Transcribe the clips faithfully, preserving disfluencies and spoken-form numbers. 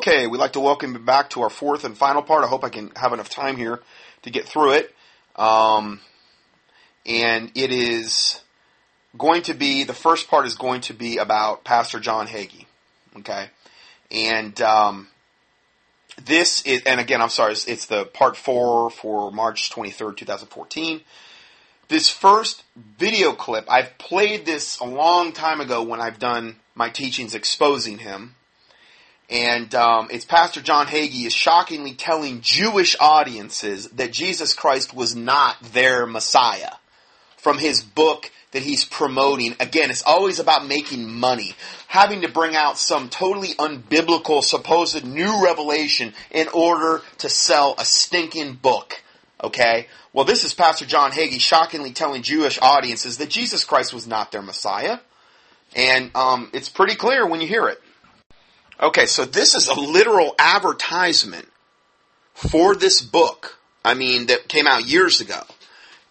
Okay, we'd like to welcome you back to our fourth and final part. I hope I can have enough time here to get through it. Um, and it is going to be, the first part is going to be about Pastor John Hagee. Okay? And um, this is, and again, I'm sorry, it's, it's the part four for March twenty-third, twenty fourteen. This first video clip, I've played this a long time ago when I've done my teachings exposing him. And um, it's Pastor John Hagee is shockingly telling Jewish audiences that Jesus Christ was not their Messiah from his book that he's promoting. Again, it's always about making money, having to bring out some totally unbiblical supposed new revelation in order to sell a stinking book. Okay? Well, this is Pastor John Hagee shockingly telling Jewish audiences that Jesus Christ was not their Messiah. And um, it's pretty clear when you hear it. Okay, so this is a literal advertisement for this book, I mean, that came out years ago.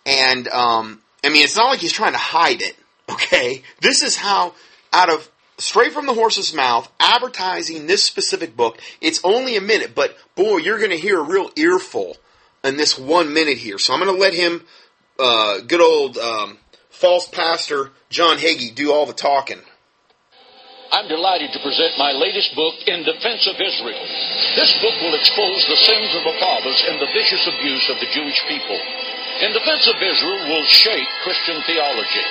And, um, I mean, it's not like he's trying to hide it, okay? This is how, out of, straight from the horse's mouth, advertising this specific book, it's only a minute, but boy, you're going to hear a real earful in this one minute here. So I'm going to let him, uh, good old um, false pastor John Hagee do all the talking. I'm delighted to present my latest book, In Defense of Israel. This book will expose the sins of the fathers and the vicious abuse of the Jewish people. In Defense of Israel will shake Christian theology.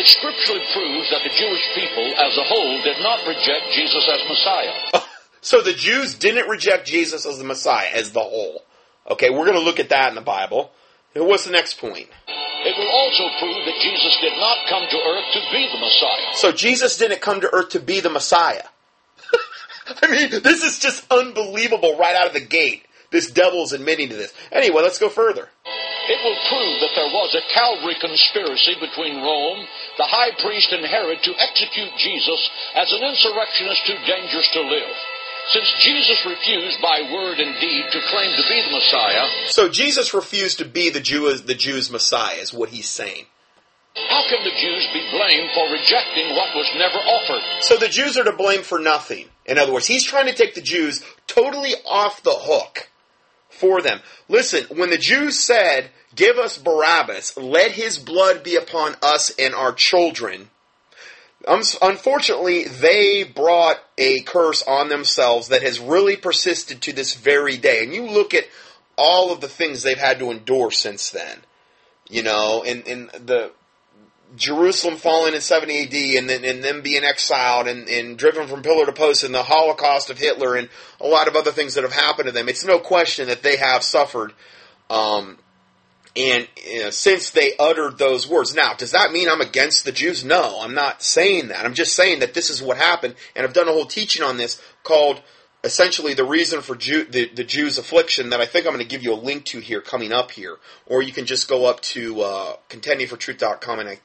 It scripturally proves that the Jewish people as a whole did not reject Jesus as Messiah. Oh, so the Jews didn't reject Jesus as the Messiah as the whole. Okay, we're going to look at that in the Bible. Now, what's the next point? It will also prove that Jesus did not come to earth to be the Messiah. So Jesus didn't come to earth to be the Messiah. I mean, this is just unbelievable right out of the gate. This devil's admitting to this. Anyway, let's go further. It will prove that there was a Calvary conspiracy between Rome, the high priest, and Herod to execute Jesus as an insurrectionist too dangerous to live. Since Jesus refused by word and deed to claim to be the Messiah... So Jesus refused to be the, Jew, the Jews' Messiah, is what he's saying. How can the Jews be blamed for rejecting what was never offered? So the Jews are to blame for nothing. In other words, he's trying to take the Jews totally off the hook for them. Listen, when the Jews said, "Give us Barabbas, let his blood be upon us and our children," unfortunately, they brought a curse on themselves that has really persisted to this very day. And you look at all of the things they've had to endure since then. You know, and, and the Jerusalem falling in seventy A D and then and them being exiled and, and driven from pillar to post and the Holocaust of Hitler and a lot of other things that have happened to them. It's no question that they have suffered um, And you know, since they uttered those words. Now, does that mean I'm against the Jews? No, I'm not saying that. I'm just saying that this is what happened. And I've done a whole teaching on this called, essentially, The Reason for Jew, the, the Jews' Affliction, that I think I'm going to give you a link to here coming up here. Or you can just go up to uh, Contending For Truth dot com, and I,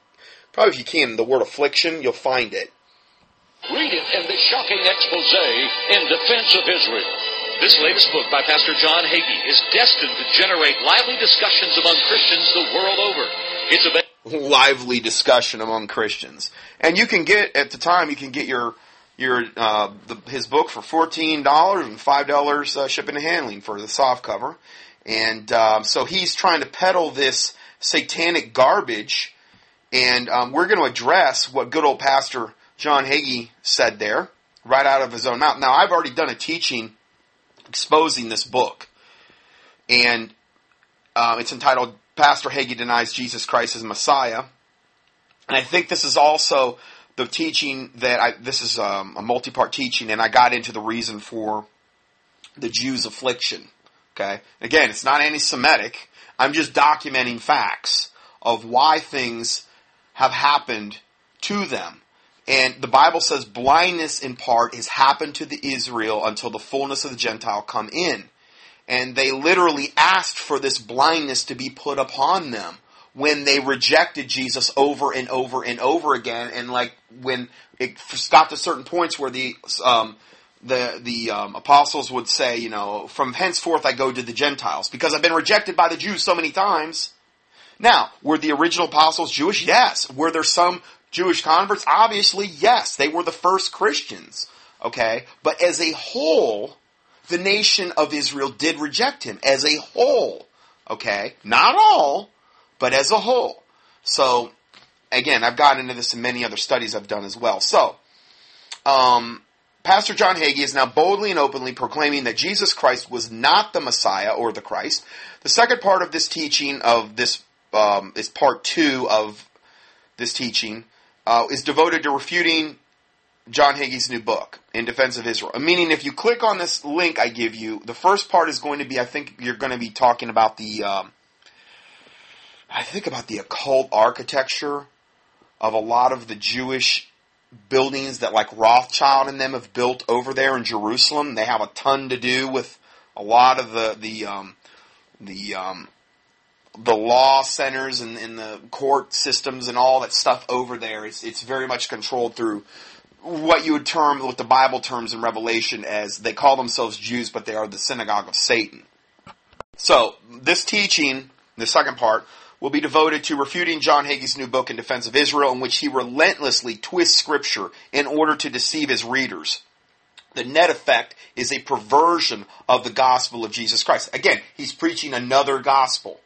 probably if you can, the word affliction, you'll find it. Read it in this shocking expose In Defense of Israel. This latest book by Pastor John Hagee is destined to generate lively discussions among Christians the world over. It's a lively discussion among Christians, and you can get at the time you can get your your uh, the, his book for fourteen dollars and five dollars uh, shipping and handling for the soft cover, and um, so he's trying to peddle this satanic garbage, and um, we're going to address what good old Pastor John Hagee said there right out of his own mouth. Now, I've already done a teaching exposing this book, and uh, it's entitled Pastor Hagee Denies Jesus Christ as Messiah. And I think this is also the teaching that I, this is um, a multi-part teaching, and I got into the reason for the Jews' affliction. Okay, again, it's not anti-Semitic. I'm just documenting facts of why things have happened to them. And the Bible says blindness in part has happened to the Israel until the fullness of the Gentile come in. And they literally asked for this blindness to be put upon them when they rejected Jesus over and over and over again. And like when it got to certain points where the um, the, the um, apostles would say, you know, from henceforth I go to the Gentiles because I've been rejected by the Jews so many times. Now, were the original apostles Jewish? Yes. Were there some Jewish converts? Obviously, yes. They were the first Christians. Okay? But as a whole, the nation of Israel did reject him. As a whole. Okay? Not all, but as a whole. So, again, I've gotten into this in many other studies I've done as well. So, um, Pastor John Hagee is now boldly and openly proclaiming that Jesus Christ was not the Messiah or the Christ. The second part of this teaching of this um, is part two of this teaching uh, is devoted to refuting John Hagee's new book, In Defense of Israel. Meaning, if you click on this link I give you, the first part is going to be, I think you're going to be talking about the, um, I think about the occult architecture of a lot of the Jewish buildings that like Rothschild and them have built over there in Jerusalem. They have a ton to do with a lot of the, the, um, the, um, the law centers and, and the court systems and all that stuff over there. It's, it's very much controlled through what you would term, what the Bible terms in Revelation as, they call themselves Jews, but they are the synagogue of Satan. So, this teaching, the second part, will be devoted to refuting John Hagee's new book, In Defense of Israel, in which he relentlessly twists Scripture in order to deceive his readers. The net effect is a perversion of the gospel of Jesus Christ. Again, he's preaching another gospel.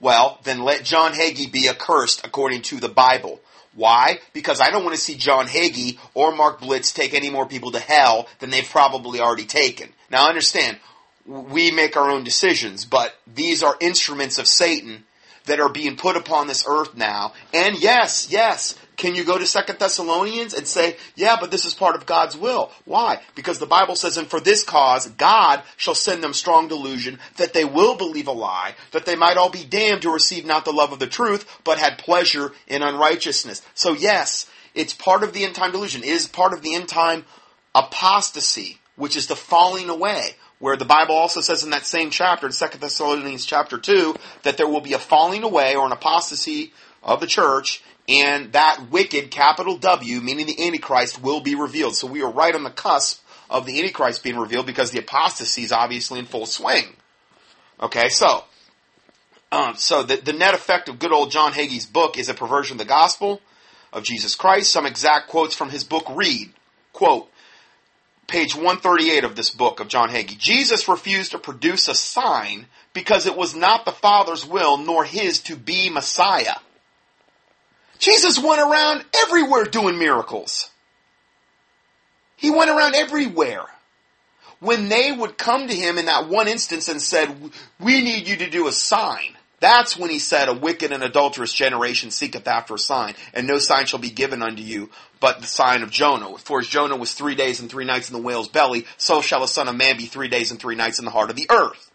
Well, then let John Hagee be accursed according to the Bible. Why? Because I don't want to see John Hagee or Mark Biltz take any more people to hell than they've probably already taken. Now, understand, we make our own decisions, but these are instruments of Satan that are being put upon this earth now. And yes, yes, can you go to Second Thessalonians and say, yeah, but this is part of God's will. Why? Because the Bible says, and for this cause, God shall send them strong delusion, that they will believe a lie, that they might all be damned who receive not the love of the truth, but had pleasure in unrighteousness. So yes, it's part of the end time delusion. It is part of the end time apostasy, which is the falling away, where the Bible also says in that same chapter, in Second Thessalonians chapter two, that there will be a falling away or an apostasy of the church, and that wicked, capital W, meaning the Antichrist, will be revealed. So we are right on the cusp of the Antichrist being revealed because the apostasy is obviously in full swing. Okay, so um, so the, the net effect of good old John Hagee's book is a perversion of the gospel of Jesus Christ. Some exact quotes from his book read, quote, page one thirty-eight of this book of John Hagee. Jesus refused to produce a sign because it was not the Father's will nor his to be Messiah. Jesus went around everywhere doing miracles. He went around everywhere. When they would come to him in that one instance and said, we need you to do a sign, that's when he said, a wicked and adulterous generation seeketh after a sign, and no sign shall be given unto you but the sign of Jonah. For as Jonah was three days and three nights in the whale's belly, so shall the Son of Man be three days and three nights in the heart of the earth.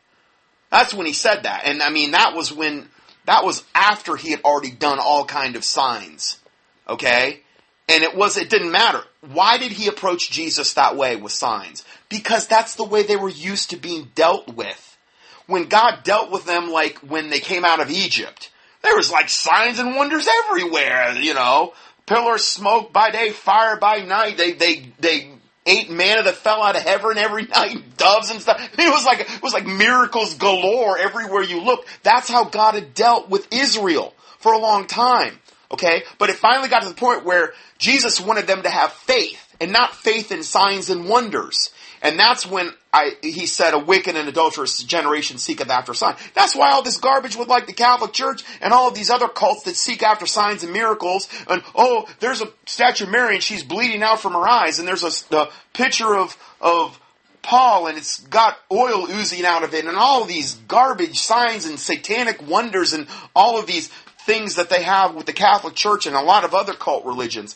That's when he said that. And I mean, that was when, that was after he had already done all kind of signs. Okay? And it was, it didn't matter. Why did he approach Jesus that way with signs? Because that's the way they were used to being dealt with. When God dealt with them, like when they came out of Egypt, there was like signs and wonders everywhere, you know. Pillars, smoke by day, fire by night. They they they ate manna that fell out of heaven every night, doves and stuff. It was like it was like miracles galore everywhere you looked. That's how God had dealt with Israel for a long time. Okay? But it finally got to the point where Jesus wanted them to have faith, and not faith in signs and wonders. And that's when I, he said, a wicked and adulterous generation seeketh after sign. That's why all this garbage with like the Catholic Church and all of these other cults that seek after signs and miracles. And, oh, there's a statue of Mary and she's bleeding out from her eyes. And there's a, a picture of, of Paul and it's got oil oozing out of it. And all of these garbage signs and satanic wonders and all of these things that they have with the Catholic Church and a lot of other cult religions.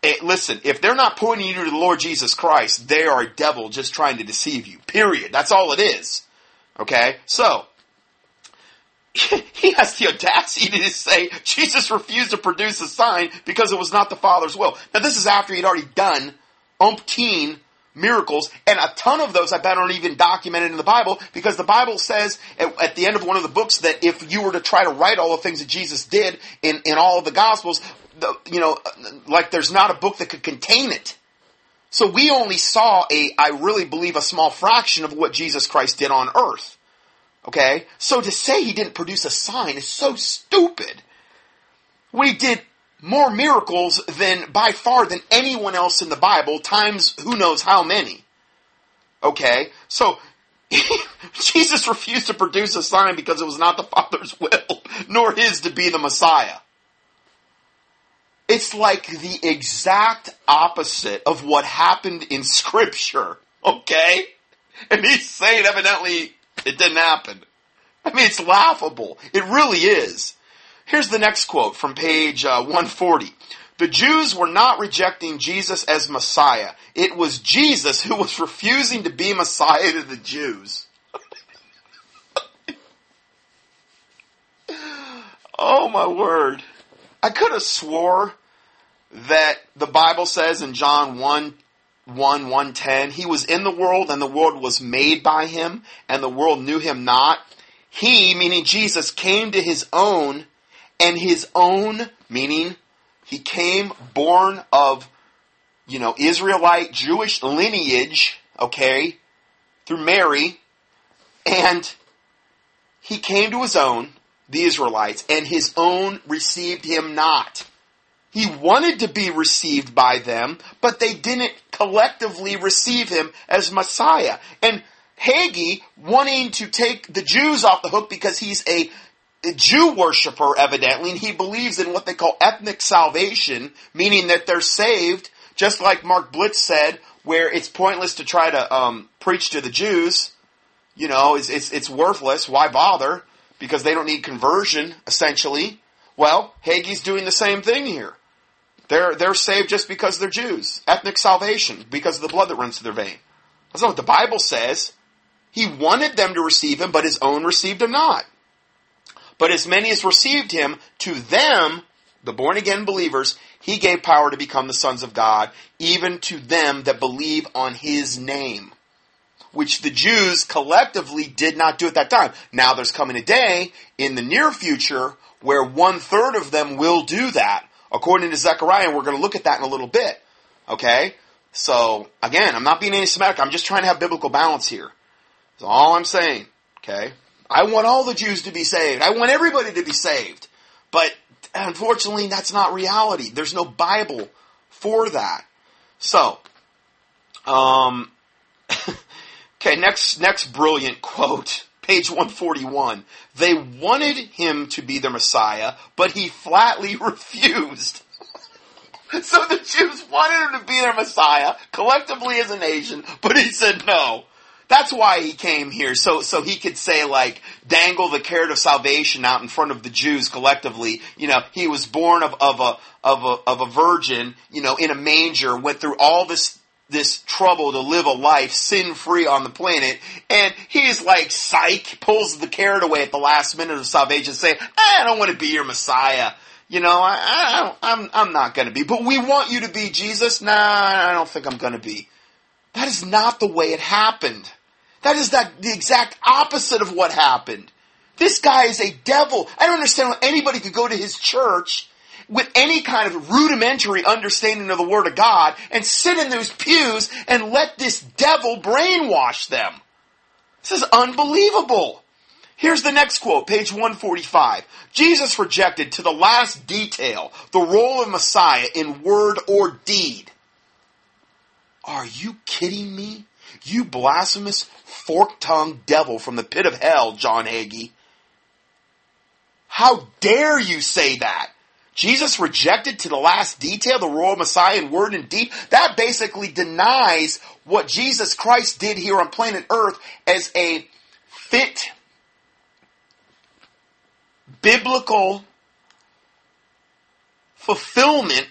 It, listen, if they're not pointing you to the Lord Jesus Christ, they are a devil just trying to deceive you. Period. That's all it is. Okay? So, he has the audacity to say, Jesus refused to produce a sign because it was not the Father's will. Now, this is after he'd already done umpteen miracles, and a ton of those, I bet, aren't even documented in the Bible, because the Bible says at, at the end of one of the books that if you were to try to write all the things that Jesus did in, in all of the Gospels, The, you know, like there's not a book that could contain it. So we only saw a, I really believe, a small fraction of what Jesus Christ did on earth. Okay? So to say he didn't produce a sign is so stupid. When he did more miracles than, by far, than anyone else in the Bible, times who knows how many. Okay? So, Jesus refused to produce a sign because it was not the Father's will, nor his to be the Messiah. It's like the exact opposite of what happened in Scripture. Okay? And he's saying, evidently, it didn't happen. I mean, it's laughable. It really is. Here's the next quote from page uh, one forty. The Jews were not rejecting Jesus as Messiah. It was Jesus who was refusing to be Messiah to the Jews. Oh my word. I could have swore that the Bible says in John one, one, one ten, he was in the world and the world was made by him and the world knew him not. He, meaning Jesus, came to his own, and his own, meaning he came born of, you know, Israelite, Jewish lineage, okay, through Mary, and he came to his own, the Israelites, and his own received him not. He wanted to be received by them, but they didn't collectively receive him as Messiah. And Hagee, wanting to take the Jews off the hook because he's a Jew worshiper, evidently, and he believes in what they call ethnic salvation, meaning that they're saved, just like Mark Biltz said, where it's pointless to try to um, preach to the Jews. You know, it's, it's, it's worthless. Why bother? Because they don't need conversion, essentially. Well, Hagee's doing the same thing here. They're, they're saved just because they're Jews. Ethnic salvation, because of the blood that runs through their vein. That's not what the Bible says. He wanted them to receive him, but his own received him not. But as many as received him, to them, the born-again believers, he gave power to become the sons of God, even to them that believe on his name, which the Jews collectively did not do at that time. Now there's coming a day in the near future where one-third of them will do that, according to Zechariah, and we're going to look at that in a little bit. Okay? So, again, I'm not being anti-Semitic. I'm just trying to have biblical balance here. That's all I'm saying, okay? I want all the Jews to be saved. I want everybody to be saved. But unfortunately, that's not reality. There's no Bible for that. So, um, okay, next, next brilliant quote, page one forty-one. They wanted him to be their Messiah, but he flatly refused. So the Jews wanted him to be their Messiah, collectively as a nation, but he said no. That's why he came here, so so he could say, like, dangle the carrot of salvation out in front of the Jews collectively. You know, he was born of, of a of a of a virgin, you know, in a manger, went through all this this trouble to live a life sin-free on the planet, and he's like, psych, pulls the carrot away at the last minute of salvation, saying, I don't want to be your Messiah. You know, I, I don't, I'm I'm not going to be. But we want you to be Jesus. Nah, I don't think I'm going to be. That is not the way it happened. That is that the exact opposite of what happened. This guy is a devil. I don't understand how anybody could go to his church with any kind of rudimentary understanding of the Word of God and sit in those pews and let this devil brainwash them. This is unbelievable. Here's the next quote, page one forty-five. Jesus rejected to the last detail the role of Messiah in word or deed. Are you kidding me? You blasphemous, fork-tongued devil from the pit of hell, John Hagee. How dare you say that? Jesus rejected to the last detail the royal Messiah in word and deed. That basically denies what Jesus Christ did here on planet Earth as a fit, biblical fulfillment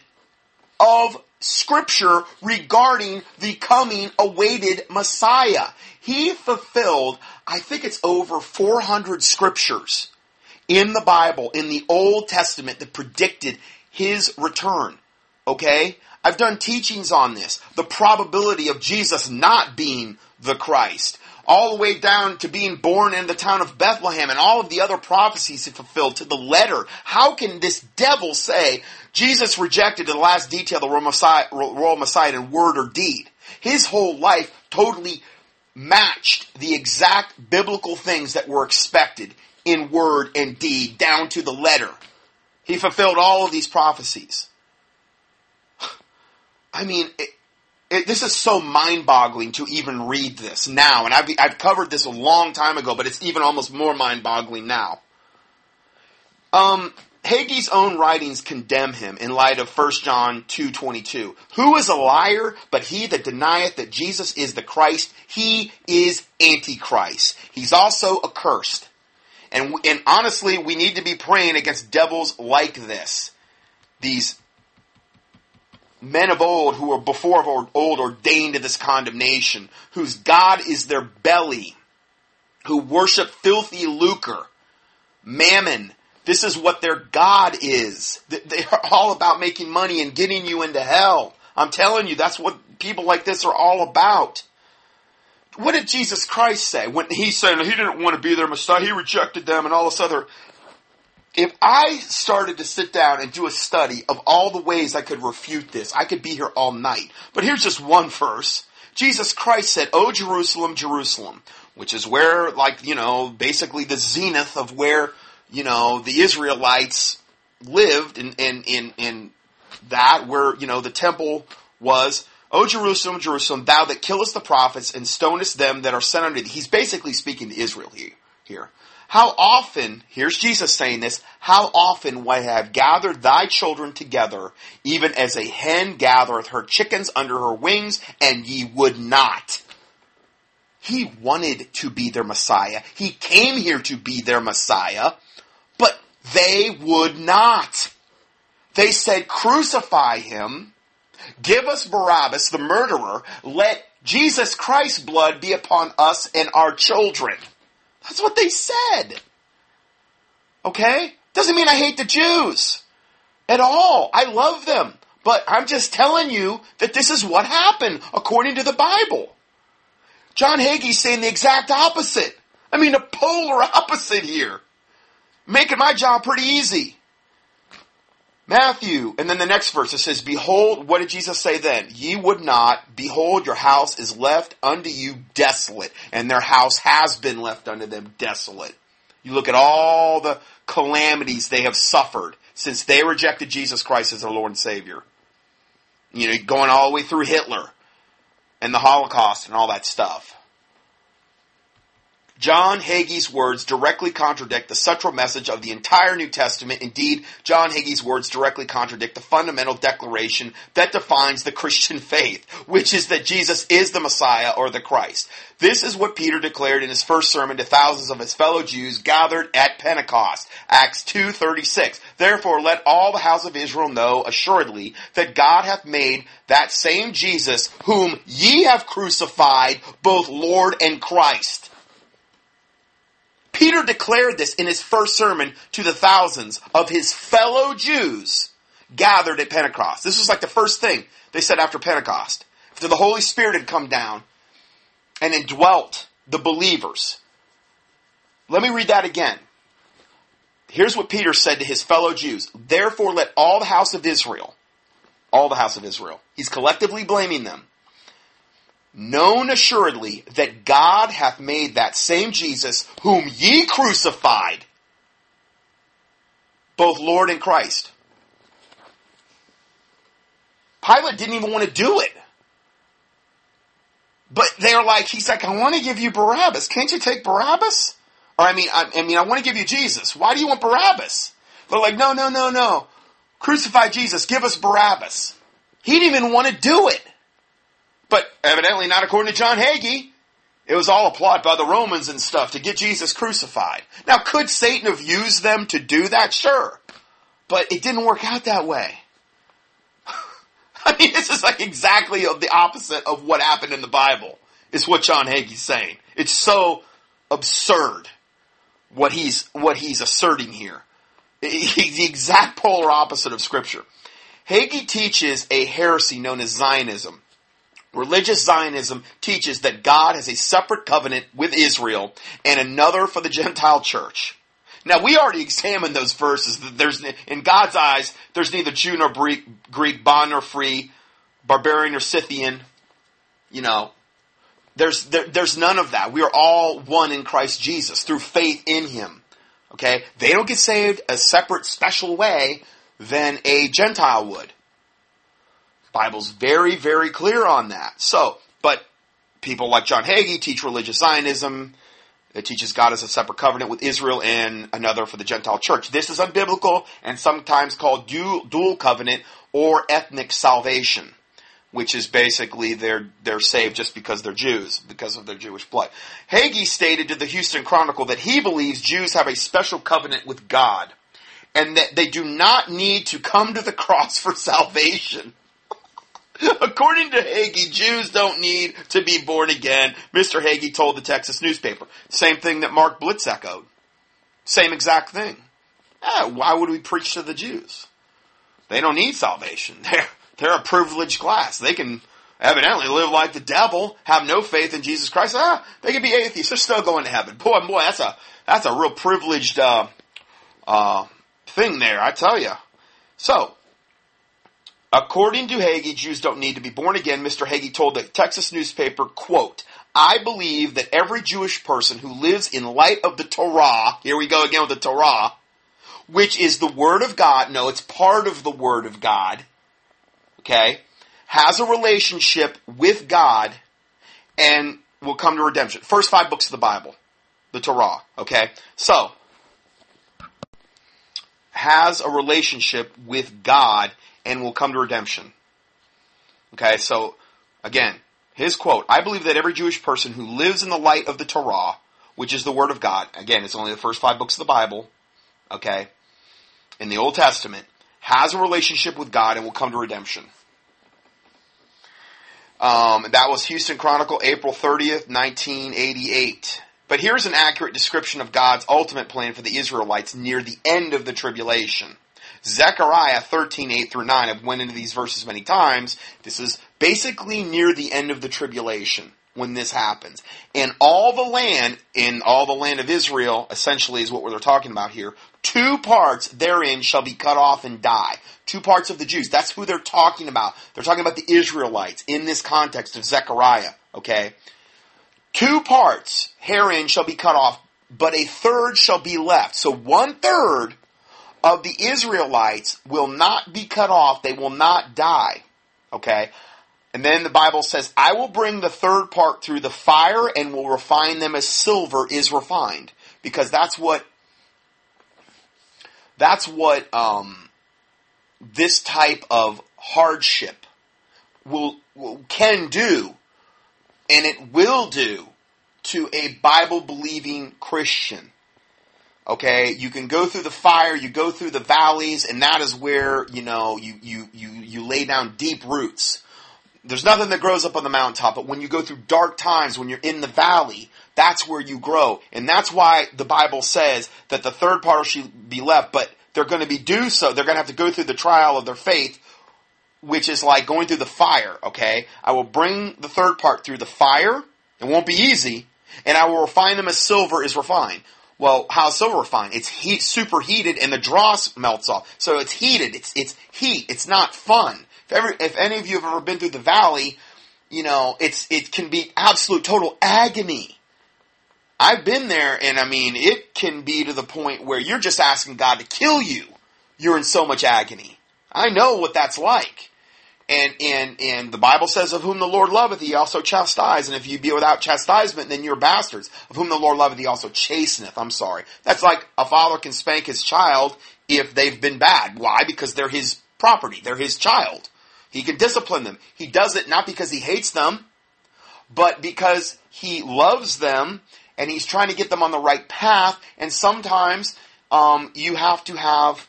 of Scripture regarding the coming awaited Messiah. He fulfilled, I think it's over four hundred scriptures in the Bible, in the Old Testament, that predicted his return. Okay? I've done teachings on this. The probability of Jesus not being the Christ, all the way down to being born in the town of Bethlehem and all of the other prophecies he fulfilled to the letter. How can this devil say Jesus rejected to the last detail the royal Messiah, royal Messiah in word or deed? His whole life totally matched the exact biblical things that were expected in word and deed down to the letter. He fulfilled all of these prophecies. I mean, it, it, this is so mind-boggling to even read this now. And I've, I've covered this a long time ago, but it's even almost more mind-boggling now. Um, Hagee's own writings condemn him in light of First John two twenty-two. Who is a liar but he that denieth that Jesus is the Christ? He is Antichrist. He's also accursed. And, and honestly, we need to be praying against devils like this. These men of old who were before of old ordained to this condemnation, whose God is their belly, who worship filthy lucre, mammon. This is what their God is. They are all about making money and getting you into hell. I'm telling you, that's what people like this are all about. What did Jesus Christ say when he said he didn't want to be their Messiah? He rejected them and all this other. If I started to sit down and do a study of all the ways I could refute this, I could be here all night. But here's just one verse. Jesus Christ said, "O Jerusalem, Jerusalem," which is where, like, you know, basically the zenith of where, you know, the Israelites lived in, in, in, in that, where, you know, the temple was. "O Jerusalem, Jerusalem, thou that killest the prophets and stonest them that are sent unto thee." He's basically speaking to Israel here. How often, here's Jesus saying this, how often would I have gathered thy children together, even as a hen gathereth her chickens under her wings, and ye would not. He wanted to be their Messiah. He came here to be their Messiah, but they would not. They said, "Crucify him. Give us Barabbas, the murderer. Let Jesus Christ's blood be upon us and our children." That's what they said. Okay? Doesn't mean I hate the Jews at all. I love them. But I'm just telling you that this is what happened according to the Bible. John Hagee's saying the exact opposite. I mean, the polar opposite here. Making my job pretty easy. Matthew, and then the next verse, it says, "Behold," what did Jesus say then? "Ye would not, behold, your house is left unto you desolate," and their house has been left unto them desolate. You look at all the calamities they have suffered since they rejected Jesus Christ as their Lord and Savior. You know, going all the way through Hitler and the Holocaust and all that stuff. John Hagee's words directly contradict the central message of the entire New Testament. Indeed, John Hagee's words directly contradict the fundamental declaration that defines the Christian faith, which is that Jesus is the Messiah or the Christ. This is what Peter declared in his first sermon to thousands of his fellow Jews gathered at Pentecost, Acts two thirty-six. "Therefore let all the house of Israel know assuredly that God hath made that same Jesus whom ye have crucified, both Lord and Christ." Peter declared this in his first sermon to the thousands of his fellow Jews gathered at Pentecost. This was like the first thing they said after Pentecost. After the Holy Spirit had come down and indwelt the believers. Let me read that again. Here's what Peter said to his fellow Jews. "Therefore let all the house of Israel," all the house of Israel, he's collectively blaming them, "known assuredly that God hath made that same Jesus whom ye crucified, both Lord and Christ." Pilate didn't even want to do it. But they're like, he's like, "I want to give you Barabbas. Can't you take Barabbas? Or I mean, I, I mean, I want to give you Jesus. Why do you want Barabbas?" They're like, no, no, no, no. "Crucify Jesus. Give us Barabbas." He didn't even want to do it. But evidently not according to John Hagee. It was all a plot by the Romans and stuff to get Jesus crucified. Now, could Satan have used them to do that? Sure. But it didn't work out that way. I mean, this is like exactly the opposite of what happened in the Bible, is what John Hagee's saying. It's so absurd what he's, what he's asserting here. He's the exact polar opposite of Scripture. Hagee teaches a heresy known as Zionism. Religious Zionism teaches that God has a separate covenant with Israel and another for the Gentile church. Now, we already examined those verses. There's, in God's eyes, there's neither Jew nor Greek, bond nor free, barbarian or Scythian. You know, there's, there, there's none of that. We are all one in Christ Jesus through faith in Him. Okay? They don't get saved a separate, special way than a Gentile would. The Bible's very, very clear on that. So, but people like John Hagee teach religious Zionism. It teaches God as a separate covenant with Israel and another for the Gentile church. This is unbiblical and sometimes called dual, dual covenant or ethnic salvation, which is basically they're, they're saved just because they're Jews, because of their Jewish blood. Hagee stated to the Houston Chronicle that he believes Jews have a special covenant with God and that they do not need to come to the cross for salvation. According to Hagee, Jews don't need to be born again, Mister Hagee told the Texas newspaper. Same thing that Mark Biltz echoed. Same exact thing. Yeah, why would we preach to the Jews? They don't need salvation. They're, they're a privileged class. They can evidently live like the devil, have no faith in Jesus Christ. Ah, they can be atheists. They're still going to heaven. Boy, boy, that's a that's a real privileged uh, uh, thing there, I tell you. So, according to Hagee, Jews don't need to be born again. Mister Hagee told the Texas newspaper, quote, I believe that every Jewish person who lives in light of the Torah, here we go again with the Torah, which is the Word of God, no, it's part of the Word of God, okay, has a relationship with God and will come to redemption. First five books of the Bible, the Torah, okay? So, has a relationship with God and will come to redemption. Okay, so again, his quote, I believe that every Jewish person who lives in the light of the Torah, which is the Word of God, again, it's only the first five books of the Bible, okay, in the Old Testament, has a relationship with God and will come to redemption. Um, that was Houston Chronicle, April thirtieth, nineteen eighty-eight. But here's an accurate description of God's ultimate plan for the Israelites near the end of the tribulation. Zechariah thirteen, eight through nine, I've went into these verses many times. This is basically near the end of the tribulation when this happens. And all the land, in all the land of Israel, essentially is what we're talking about here, two parts therein shall be cut off and die. Two parts of the Jews. That's who they're talking about. They're talking about the Israelites in this context of Zechariah, okay? Two parts herein shall be cut off, but a third shall be left. So one third of the Israelites will not be cut off. They will not die. Okay? And then the Bible says, I will bring the third part through the fire and will refine them as silver is refined. Because that's what, that's what um, this type of hardship will, will can do, and it will do to a Bible-believing Christian. Okay, you can go through the fire, you go through the valleys, and that is where, you know, you, you, you, you lay down deep roots. There's nothing that grows up on the mountaintop, but when you go through dark times, when you're in the valley, that's where you grow. And that's why the Bible says that the third part should be left, but they're going to be do so. They're going to have to go through the trial of their faith, which is like going through the fire, okay? I will bring the third part through the fire. It won't be easy. And I will refine them as silver is refined. Well, how's silver refined? It's heat, superheated, and the dross melts off. So it's heated. It's it's heat. It's not fun. If, ever, if any of you have ever been through the valley, you know it's it can be absolute total agony. I've been there, and I mean it can be to the point where you're just asking God to kill you. You're in so much agony. I know what that's like. And and and the Bible says, of whom the Lord loveth, he also chastises. And if you be without chastisement, then you're bastards. Of whom the Lord loveth, he also chasteneth. I'm sorry. That's like a father can spank his child if they've been bad. Why? Because they're his property. They're his child. He can discipline them. He does it not because he hates them, but because he loves them, and he's trying to get them on the right path. And sometimes um, you have to have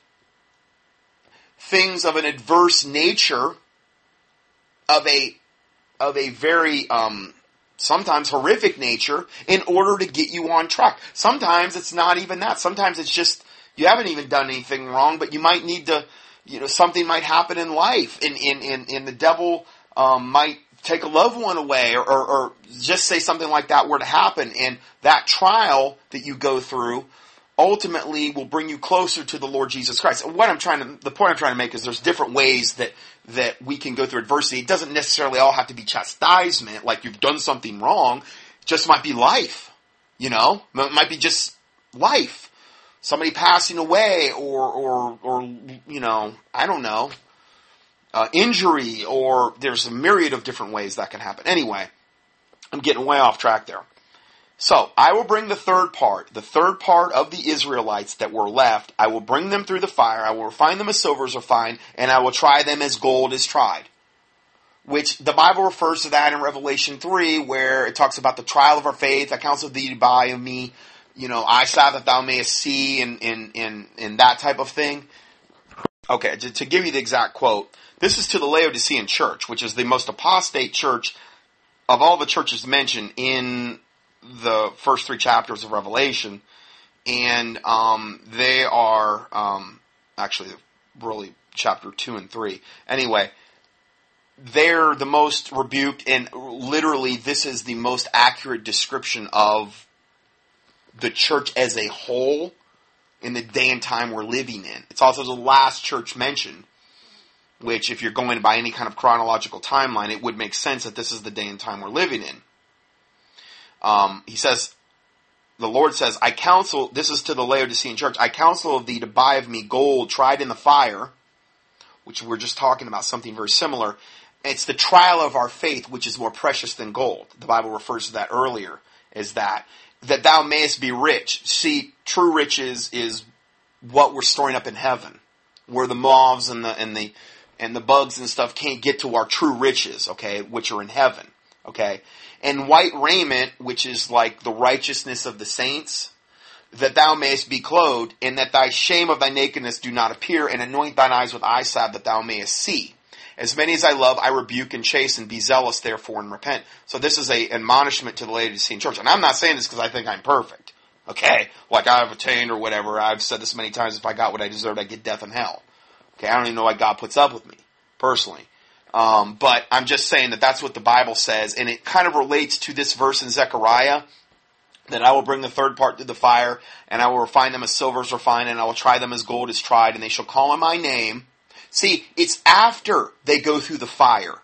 things of an adverse nature, of a of a very, um, sometimes horrific nature, in order to get you on track. Sometimes it's not even that. Sometimes it's just, you haven't even done anything wrong, but you might need to, you know, something might happen in life, and, and, and, and the devil um, might take a loved one away, or, or, or just say something like that were to happen, and that trial that you go through ultimately will bring you closer to the Lord Jesus Christ. And what I'm trying to, the point I'm trying to make is there's different ways that, that we can go through adversity. It doesn't necessarily all have to be chastisement, like you've done something wrong. It just might be life, you know? It might be just life. somebody passing away, or, or, or you know, I don't know, uh, injury, or there's a myriad of different ways that can happen. Anyway, I'm getting way off track there. So, I will bring the third part, the third part of the Israelites that were left. I will bring them through the fire. I will refine them as silver is refined, and I will try them as gold is tried. Which, the Bible refers to that in Revelation three, where it talks about the trial of our faith, accounts of thee to buy of me, you know, I saw that thou mayest see, and, and, and, and that type of thing. Okay, to, to give you the exact quote, this is to the Laodicean church, which is the most apostate church of all the churches mentioned in the first three chapters of Revelation, and um, they are um, actually really chapter two and three. Anyway, they're the most rebuked, and literally this is the most accurate description of the church as a whole in the day and time we're living in. It's also the last church mentioned, which if you're going by any kind of chronological timeline, it would make sense that this is the day and time we're living in. Um, he says, the Lord says, I counsel, this is to the Laodicean church, I counsel of thee to buy of me gold tried in the fire, which we're just talking about something very similar. It's the trial of our faith, which is more precious than gold. The Bible refers to that earlier as that, that thou mayest be rich. See, true riches is what we're storing up in heaven, where the moths and the, and the, and the bugs and stuff can't get to our true riches, okay, which are in heaven. Okay, and white raiment, which is like the righteousness of the saints, that thou mayest be clothed, and that thy shame of thy nakedness do not appear, and anoint thine eyes with eye salve, that thou mayest see. As many as I love, I rebuke and chasten, be zealous therefore and repent. So this is a admonishment to the Laodicean church, and I'm not saying this because I think I'm perfect. Okay, like I've attained or whatever. I've said this many times: if I got what I deserved, I'd get death and hell. Okay, I don't even know why God puts up with me personally. Um, but I'm just saying that that's what the Bible says, and it kind of relates to this verse in Zechariah, that I will bring the third part to the fire, and I will refine them as silver is refined, and I will try them as gold is tried, and they shall call on my name. See, it's after they go through the fire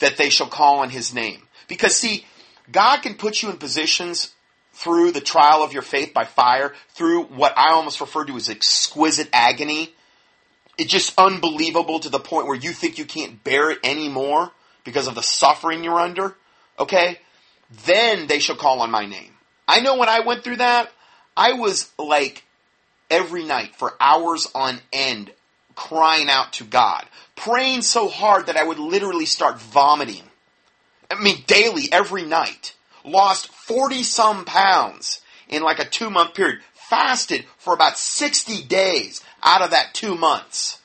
that they shall call on his name. Because see, God can put you in positions through the trial of your faith by fire, through what I almost refer to as exquisite agony. It's just unbelievable to the point where you think you can't bear it anymore because of the suffering you're under, okay? Then they shall call on my name. I know when I went through that, I was like every night for hours on end crying out to God, praying so hard that I would literally start vomiting. I mean, daily, every night. Lost forty-some pounds in like a two-month period. Fasted for about sixty days out of that two months.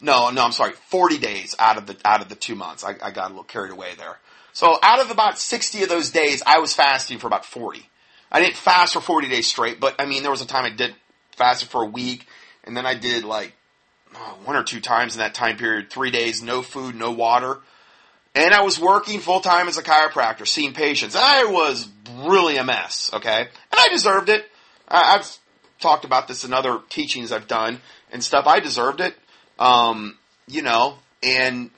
No, no, I'm sorry, forty days out of the out of the two months. I, I got a little carried away there. So out of about sixty of those days, I was fasting for about forty. I didn't fast for forty days straight, but I mean, there was a time I did fast for a week, and then I did like oh, one or two times in that time period, three days, no food, no water. And I was working full-time as a chiropractor, seeing patients. And I was really a mess, okay? And I deserved it. I've talked about this in other teachings I've done and stuff. I deserved it, um, you know, and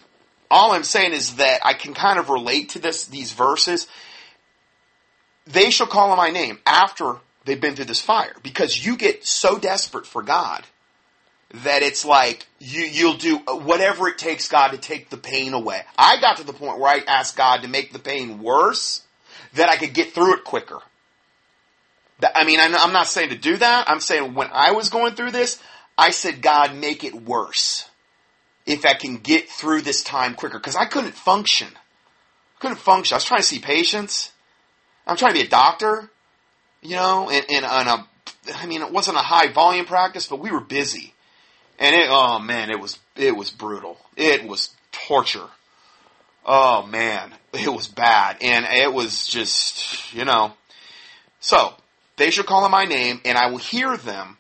all I'm saying is that I can kind of relate to this, these verses. They shall call on my name after they've been through this fire, because you get so desperate for God that it's like you, you'll do whatever it takes, God, to take the pain away. I got to the point where I asked God to make the pain worse that I could get through it quicker. I mean, I'm not saying to do that. I'm saying when I was going through this, I said, God, make it worse if I can get through this time quicker. Because I couldn't function. I couldn't function. I was trying to see patients. I'm trying to be a doctor, you know, and, and, and a, I mean, it wasn't a high volume practice, but we were busy. And it, oh man, it was, it was brutal. It was torture. Oh man, it was bad. And it was just, you know, so. They shall call on my name, and I will hear them,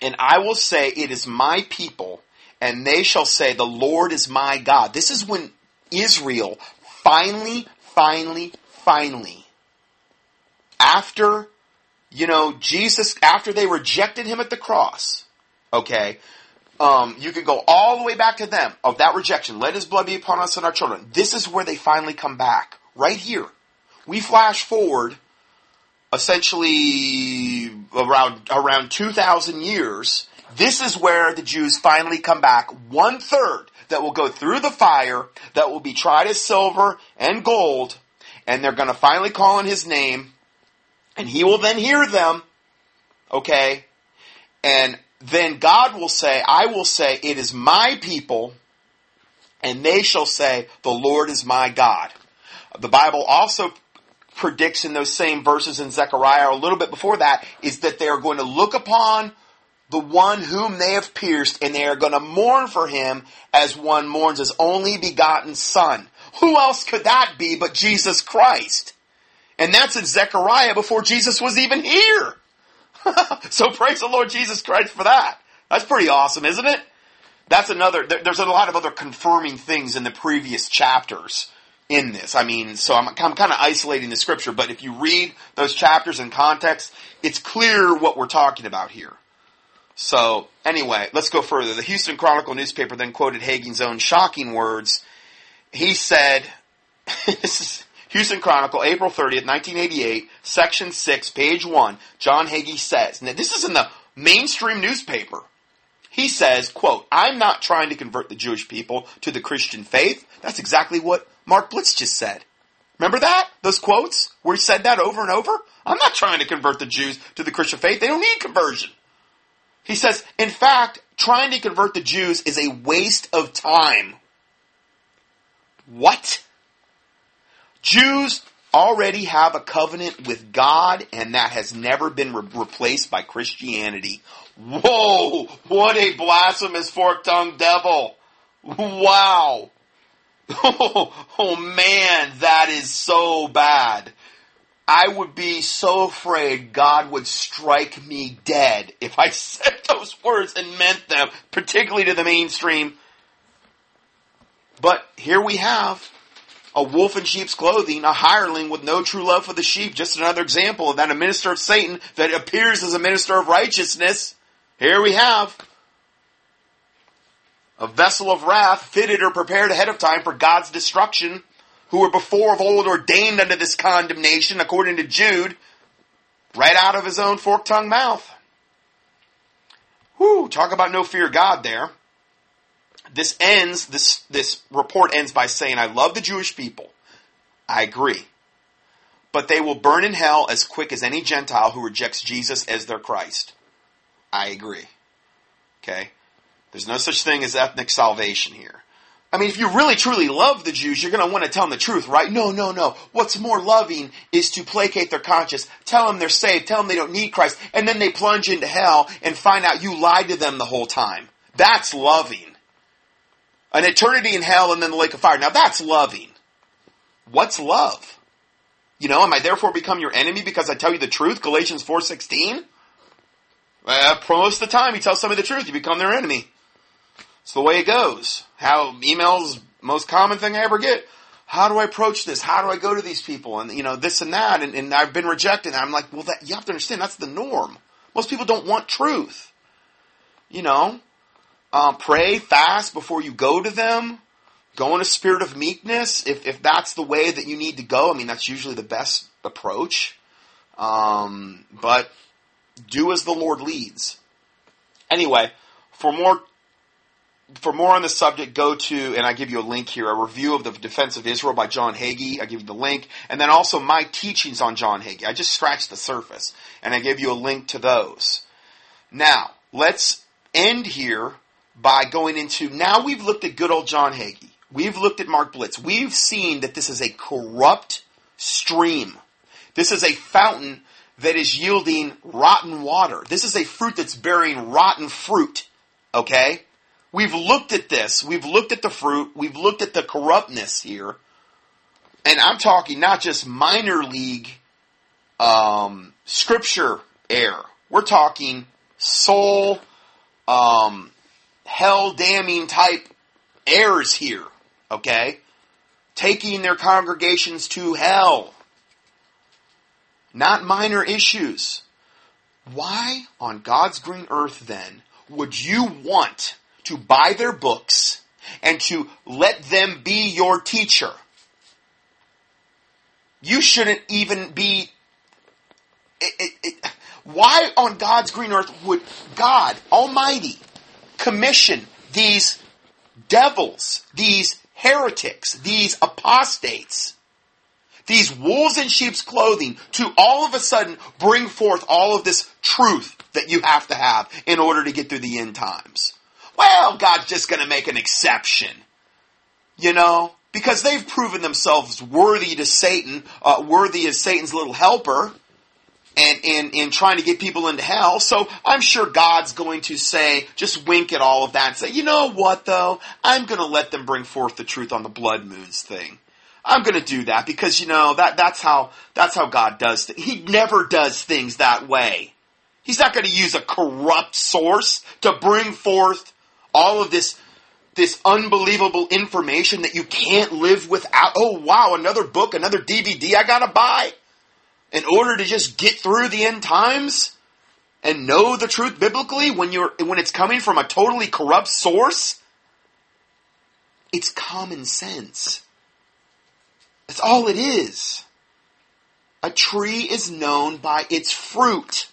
and I will say, it is my people, and they shall say, the Lord is my God. This is when Israel finally, finally, finally, after, you know, Jesus, after they rejected him at the cross, okay, um, you can go all the way back to them, of that rejection, let his blood be upon us and our children. This is where they finally come back, right here. We flash forward essentially around around two thousand years, this is where the Jews finally come back, one-third that will go through the fire, that will be tried as silver and gold, and they're going to finally call on his name, and he will then hear them, okay? And then God will say, I will say, it is my people, and they shall say, the Lord is my God. The Bible also predicts in those same verses in Zechariah, a little bit before that, is that they are going to look upon the one whom they have pierced, and they are going to mourn for him as one mourns his only begotten son. Who else could that be but Jesus Christ? And that's in Zechariah before Jesus was even here. So praise the Lord Jesus Christ for that. That's pretty awesome, isn't it? That's another, there's a lot of other confirming things in the previous chapters in this. I mean, so I'm, I'm kind of isolating the scripture, but if you read those chapters in context, it's clear what we're talking about here. So, anyway, let's go further. The Houston Chronicle newspaper then quoted Hagee's own shocking words. He said, this is Houston Chronicle, April thirtieth, nineteen eighty-eight, Section six, Page one, John Hagee says, now this is in the mainstream newspaper. He says, quote, I'm not trying to convert the Jewish people to the Christian faith. That's exactly what Mark Biltz just said. Remember that? Those quotes where he said that over and over? I'm not trying to convert the Jews to the Christian faith. They don't need conversion. He says, in fact, trying to convert the Jews is a waste of time. What? Jews already have a covenant with God, and that has never been re- replaced by Christianity. Whoa! What a blasphemous fork-tongued devil! Wow! Oh, oh man, that is so bad. I would be so afraid God would strike me dead if I said those words and meant them, particularly to the mainstream. But here we have a wolf in sheep's clothing, a hireling with no true love for the sheep. Just another example of that, a minister of Satan that appears as a minister of righteousness. Here we have a vessel of wrath fitted or prepared ahead of time for God's destruction, who were before of old ordained unto this condemnation, according to Jude, right out of his own fork-tongued mouth. Whew, talk about no fear of God there. This ends, this, this report ends by saying, I love the Jewish people. I agree. But they will burn in hell as quick as any Gentile who rejects Jesus as their Christ. I agree. Okay? There's no such thing as ethnic salvation here. I mean, if you really truly love the Jews, you're going to want to tell them the truth, right? No, no, no. What's more loving is to placate their conscience. Tell them they're saved. Tell them they don't need Christ. And then they plunge into hell and find out you lied to them the whole time. That's loving. An eternity in hell and then the lake of fire. Now that's loving. What's love? You know, am I therefore become your enemy because I tell you the truth? Galatians four sixteen? Well, most of the time you tell somebody the truth, you become their enemy. It's the way it goes. How emails, most common thing I ever get. How do I approach this? How do I go to these people? And, you know, this and that. And, and I've been rejected. And I'm like, well, that, you have to understand, that's the norm. Most people don't want truth. You know, um, pray, fast before you go to them. Go in a spirit of meekness. If, if that's the way that you need to go, I mean, that's usually the best approach. Um, but do as the Lord leads. Anyway, for more For more on the subject, go to, and I give you a link here, a review of the Defense of Israel by John Hagee. I give you the link. And then also my teachings on John Hagee. I just scratched the surface. And I give you a link to those. Now, let's end here by going into, now we've looked at good old John Hagee. We've looked at Mark Biltz. We've seen that this is a corrupt stream. This is a fountain that is yielding rotten water. This is a fruit that's bearing rotten fruit. Okay? We've looked at this. We've looked at the fruit. We've looked at the corruptness here. And I'm talking not just minor league um, scripture error. We're talking soul, um, hell-damning type errors here. Okay? Taking their congregations to hell. Not minor issues. Why on God's green earth then would you want to buy their books, and to let them be your teacher? You shouldn't even be it, it, why on God's green earth would God Almighty commission these devils, these heretics, these apostates, these wolves in sheep's clothing to all of a sudden bring forth all of this truth that you have to have in order to get through the end times? Well, God's just going to make an exception, you know, because they've proven themselves worthy to Satan, uh, worthy as Satan's little helper, and in in trying to get people into hell. So I'm sure God's going to say, just wink at all of that and say, you know what though, I'm going to let them bring forth the truth on the blood moons thing. I'm going to do that because, you know, that that's how that's how God does things. He never does things that way. He's not going to use a corrupt source to bring forth all of this this unbelievable information that you can't live without. Oh, wow, another book, another D V D I got to buy in order to just get through the end times and know the truth biblically when you're when it's coming from a totally corrupt source. It's common sense. That's all it is. A tree is known by its fruit.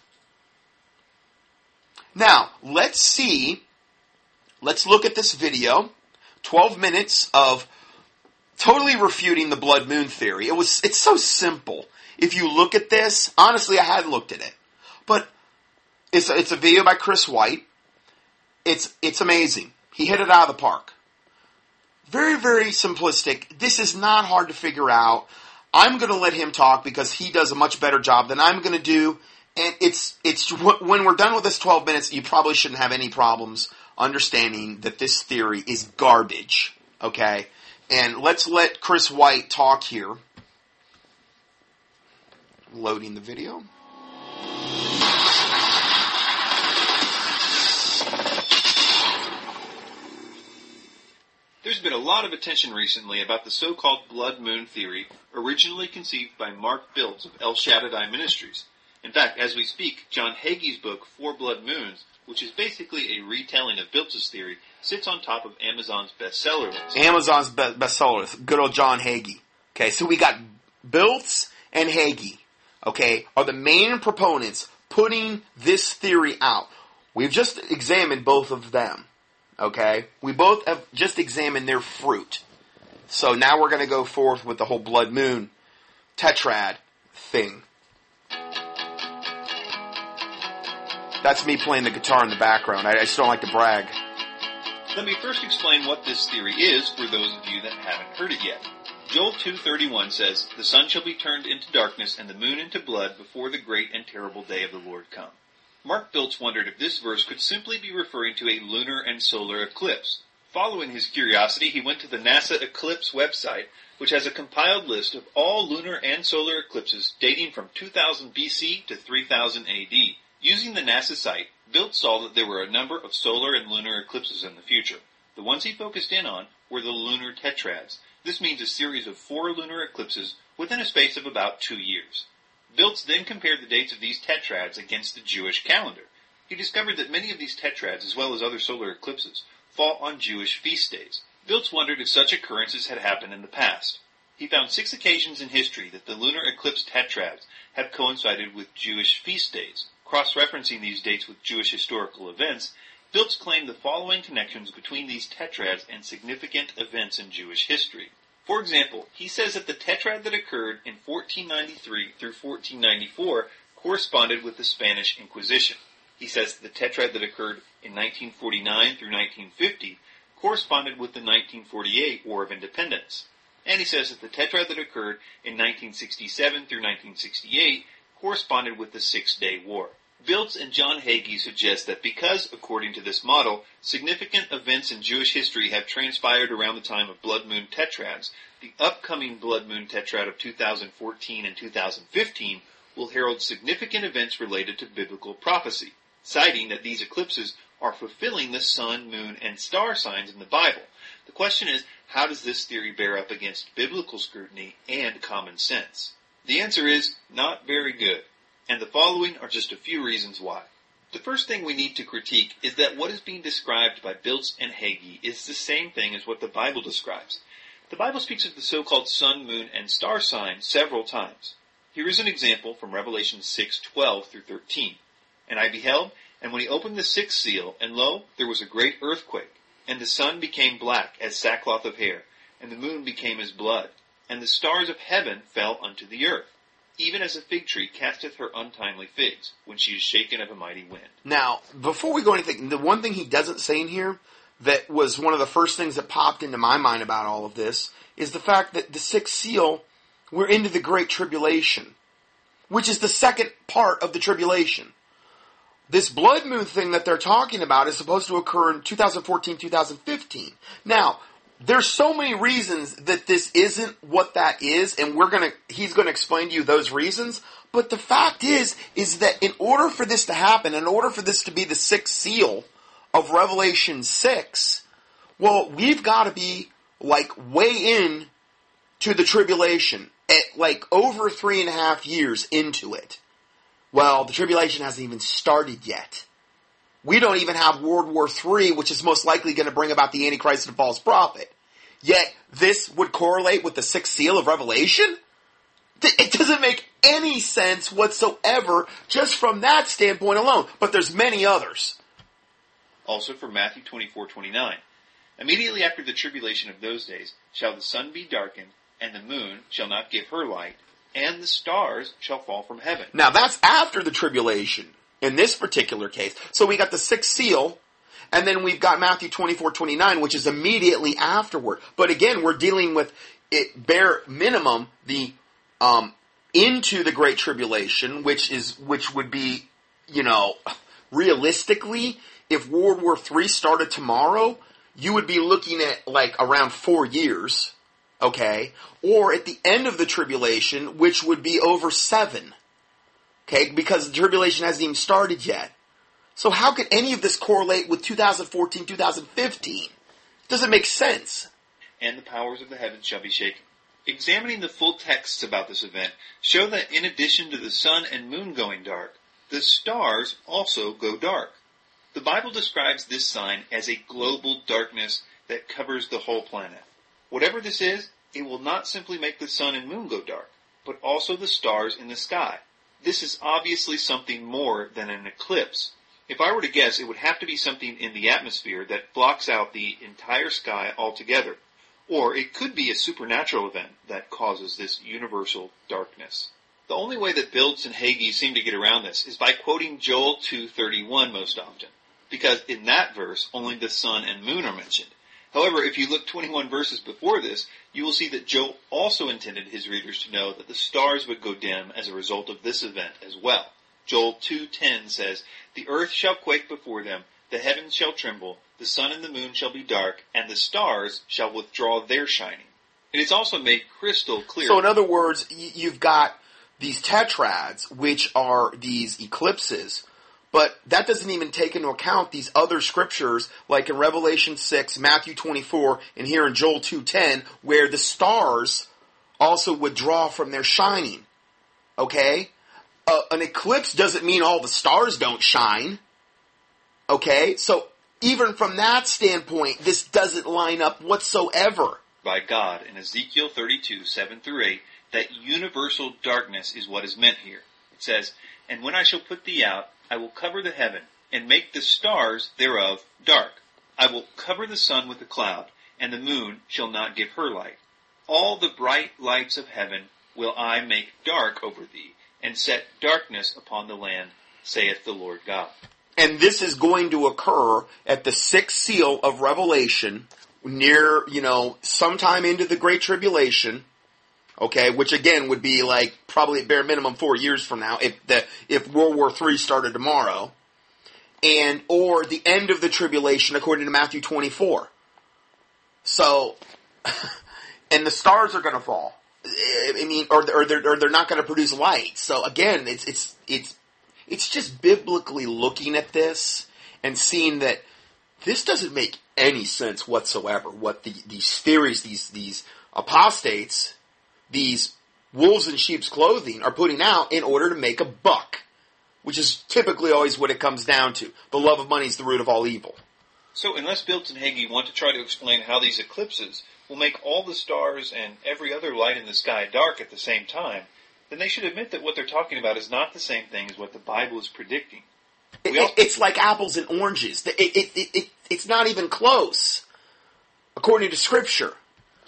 Now, let's see. Let's look at this video. twelve minutes of totally refuting the blood moon theory. It was it's so simple. If you look at this, honestly, I had looked at it. But it's a, it's a video by Chris White. It's it's amazing. He hit it out of the park. Very, very simplistic. This is not hard to figure out. I'm going to let him talk because he does a much better job than I'm going to do. And it's it's when we're done with this twelve minutes, you probably shouldn't have any problems understanding that this theory is garbage. Okay? And let's let Chris White talk here. Loading the video. There's been a lot of attention recently about the so-called blood moon theory, originally conceived by Mark Biltz of El Shaddai Ministries. In fact, as we speak, John Hagee's book, Four Blood Moons, which is basically a retelling of Biltz's theory, sits on top of Amazon's bestseller list. Amazon's be- bestseller list. Good old John Hagee. Okay, so we got Biltz and Hagee, okay, are the main proponents putting this theory out. We've just examined both of them. Okay, we both have just examined their fruit. So now we're going to go forth with the whole blood moon tetrad thing. That's me playing the guitar in the background. I just don't like to brag. Let me first explain what this theory is for those of you that haven't heard it yet. Joel two thirty-one says, "The sun shall be turned into darkness and the moon into blood before the great and terrible day of the Lord come." Mark Biltz wondered if this verse could simply be referring to a lunar and solar eclipse. Following his curiosity, he went to the NASA Eclipse website, which has a compiled list of all lunar and solar eclipses dating from two thousand B C to three thousand A D. Using the NASA site, Biltz saw that there were a number of solar and lunar eclipses in the future. The ones he focused in on were the lunar tetrads. This means a series of four lunar eclipses within a space of about two years. Biltz then compared the dates of these tetrads against the Jewish calendar. He discovered that many of these tetrads, as well as other solar eclipses, fall on Jewish feast days. Biltz wondered if such occurrences had happened in the past. He found six occasions in history that the lunar eclipse tetrads have coincided with Jewish feast days. Cross-referencing these dates with Jewish historical events, Biltz claimed the following connections between these tetrads and significant events in Jewish history. For example, he says that the tetrad that occurred in fourteen ninety-three through fourteen ninety-four corresponded with the Spanish Inquisition. He says that the tetrad that occurred in nineteen forty-nine through nineteen fifty corresponded with the nineteen forty-eight War of Independence. And he says that the tetrad that occurred in nineteen sixty-seven through nineteen sixty-eight corresponded with the Six-Day War. Biltz and John Hagee suggest that because, according to this model, significant events in Jewish history have transpired around the time of blood moon tetrads, the upcoming blood moon tetrad of two thousand fourteen and two thousand fifteen will herald significant events related to biblical prophecy, citing that these eclipses are fulfilling the sun, moon, and star signs in the Bible. The question is, how does this theory bear up against biblical scrutiny and common sense? The answer is, not very good. And the following are just a few reasons why. The first thing we need to critique is that what is being described by Biltz and Hagee is the same thing as what the Bible describes. The Bible speaks of the so-called sun, moon, and star sign several times. Here is an example from Revelation six, twelve through thirteen. And I beheld, and when he opened the sixth seal, and lo, there was a great earthquake, and the sun became black as sackcloth of hair, and the moon became as blood, and the stars of heaven fell unto the earth, even as a fig tree casteth her untimely figs, when she is shaken of a mighty wind. Now, before we go anything, the one thing he doesn't say in here that was one of the first things that popped into my mind about all of this is the fact that the sixth seal, we're into the Great Tribulation, which is the second part of the tribulation. This blood moon thing that they're talking about is supposed to occur in two thousand fourteen, two thousand fifteen. Now, there's so many reasons that this isn't what that is, and we're gonna he's gonna explain to you those reasons. But the fact is, is that in order for this to happen, in order for this to be the sixth seal of Revelation six, well, we've got to be like way in to the tribulation at like over three and a half years into it. Well, the tribulation hasn't even started yet. We don't even have World War Three, which is most likely going to bring about the Antichrist and false prophet. Yet, this would correlate with the sixth seal of Revelation? It doesn't make any sense whatsoever just from that standpoint alone. But there's many others. Also from Matthew twenty-four, twenty-nine. Immediately after the tribulation of those days shall the sun be darkened, and the moon shall not give her light, and the stars shall fall from heaven. Now that's after the tribulation, in this particular case. So we got the sixth seal, and then we've got Matthew twenty-four, twenty-nine, which is immediately afterward. But again, we're dealing with, it bare minimum, the um, into the Great Tribulation, which is which would be, you know, realistically, if World War Three started tomorrow, you would be looking at like around four years, okay? Or at the end of the tribulation, which would be over seven, okay? Because the tribulation hasn't even started yet. So how could any of this correlate with two thousand fourteen, two thousand fifteen? It doesn't make sense. And the powers of the heavens shall be shaken. Examining the full texts about this event, show that in addition to the sun and moon going dark, the stars also go dark. The Bible describes this sign as a global darkness that covers the whole planet. Whatever this is, it will not simply make the sun and moon go dark, but also the stars in the sky. This is obviously something more than an eclipse. If I were to guess, it would have to be something in the atmosphere that blocks out the entire sky altogether. Or it could be a supernatural event that causes this universal darkness. The only way that Biltz and Hagee seem to get around this is by quoting Joel two thirty-one most often, because in that verse, only the sun and moon are mentioned. However, if you look twenty-one verses before this, you will see that Joel also intended his readers to know that the stars would go dim as a result of this event as well. Joel two ten says, "The earth shall quake before them, the heavens shall tremble, the sun and the moon shall be dark, and the stars shall withdraw their shining." It is also made crystal clear. So in other words, you've got these tetrads, which are these eclipses, but that doesn't even take into account these other scriptures, like in Revelation six, Matthew twenty-four, and here in Joel two ten, where the stars also withdraw from their shining. Okay? Uh, an eclipse doesn't mean all the stars don't shine. Okay? So, even from that standpoint, this doesn't line up whatsoever. By God, in Ezekiel thirty-two, seven through eight, that universal darkness is what is meant here. It says, "And when I shall put thee out, I will cover the heaven, and make the stars thereof dark. I will cover the sun with a cloud, and the moon shall not give her light. All the bright lights of heaven will I make dark over thee, and set darkness upon the land, saith the Lord God." And this is going to occur at the sixth seal of Revelation, near, you know, sometime into the Great Tribulation, okay, which again would be like probably at bare minimum four years from now if the if World War Three started tomorrow, and or the end of the tribulation according to Matthew twenty-four. So, and the stars are going to fall. I mean, or or they're or they're not going to produce light. So again, it's it's it's it's just biblically looking at this and seeing that this doesn't make any sense whatsoever. What the, these theories, these these apostates, these wolves in sheep's clothing are putting out in order to make a buck, which is typically always what it comes down to. The love of money is the root of all evil. So unless Biltz and Hagee want to try to explain how these eclipses will make all the stars and every other light in the sky dark at the same time, then they should admit that what they're talking about is not the same thing as what the Bible is predicting. It, also- it's like apples and oranges. It, it, it, it, it's not even close, according to Scripture.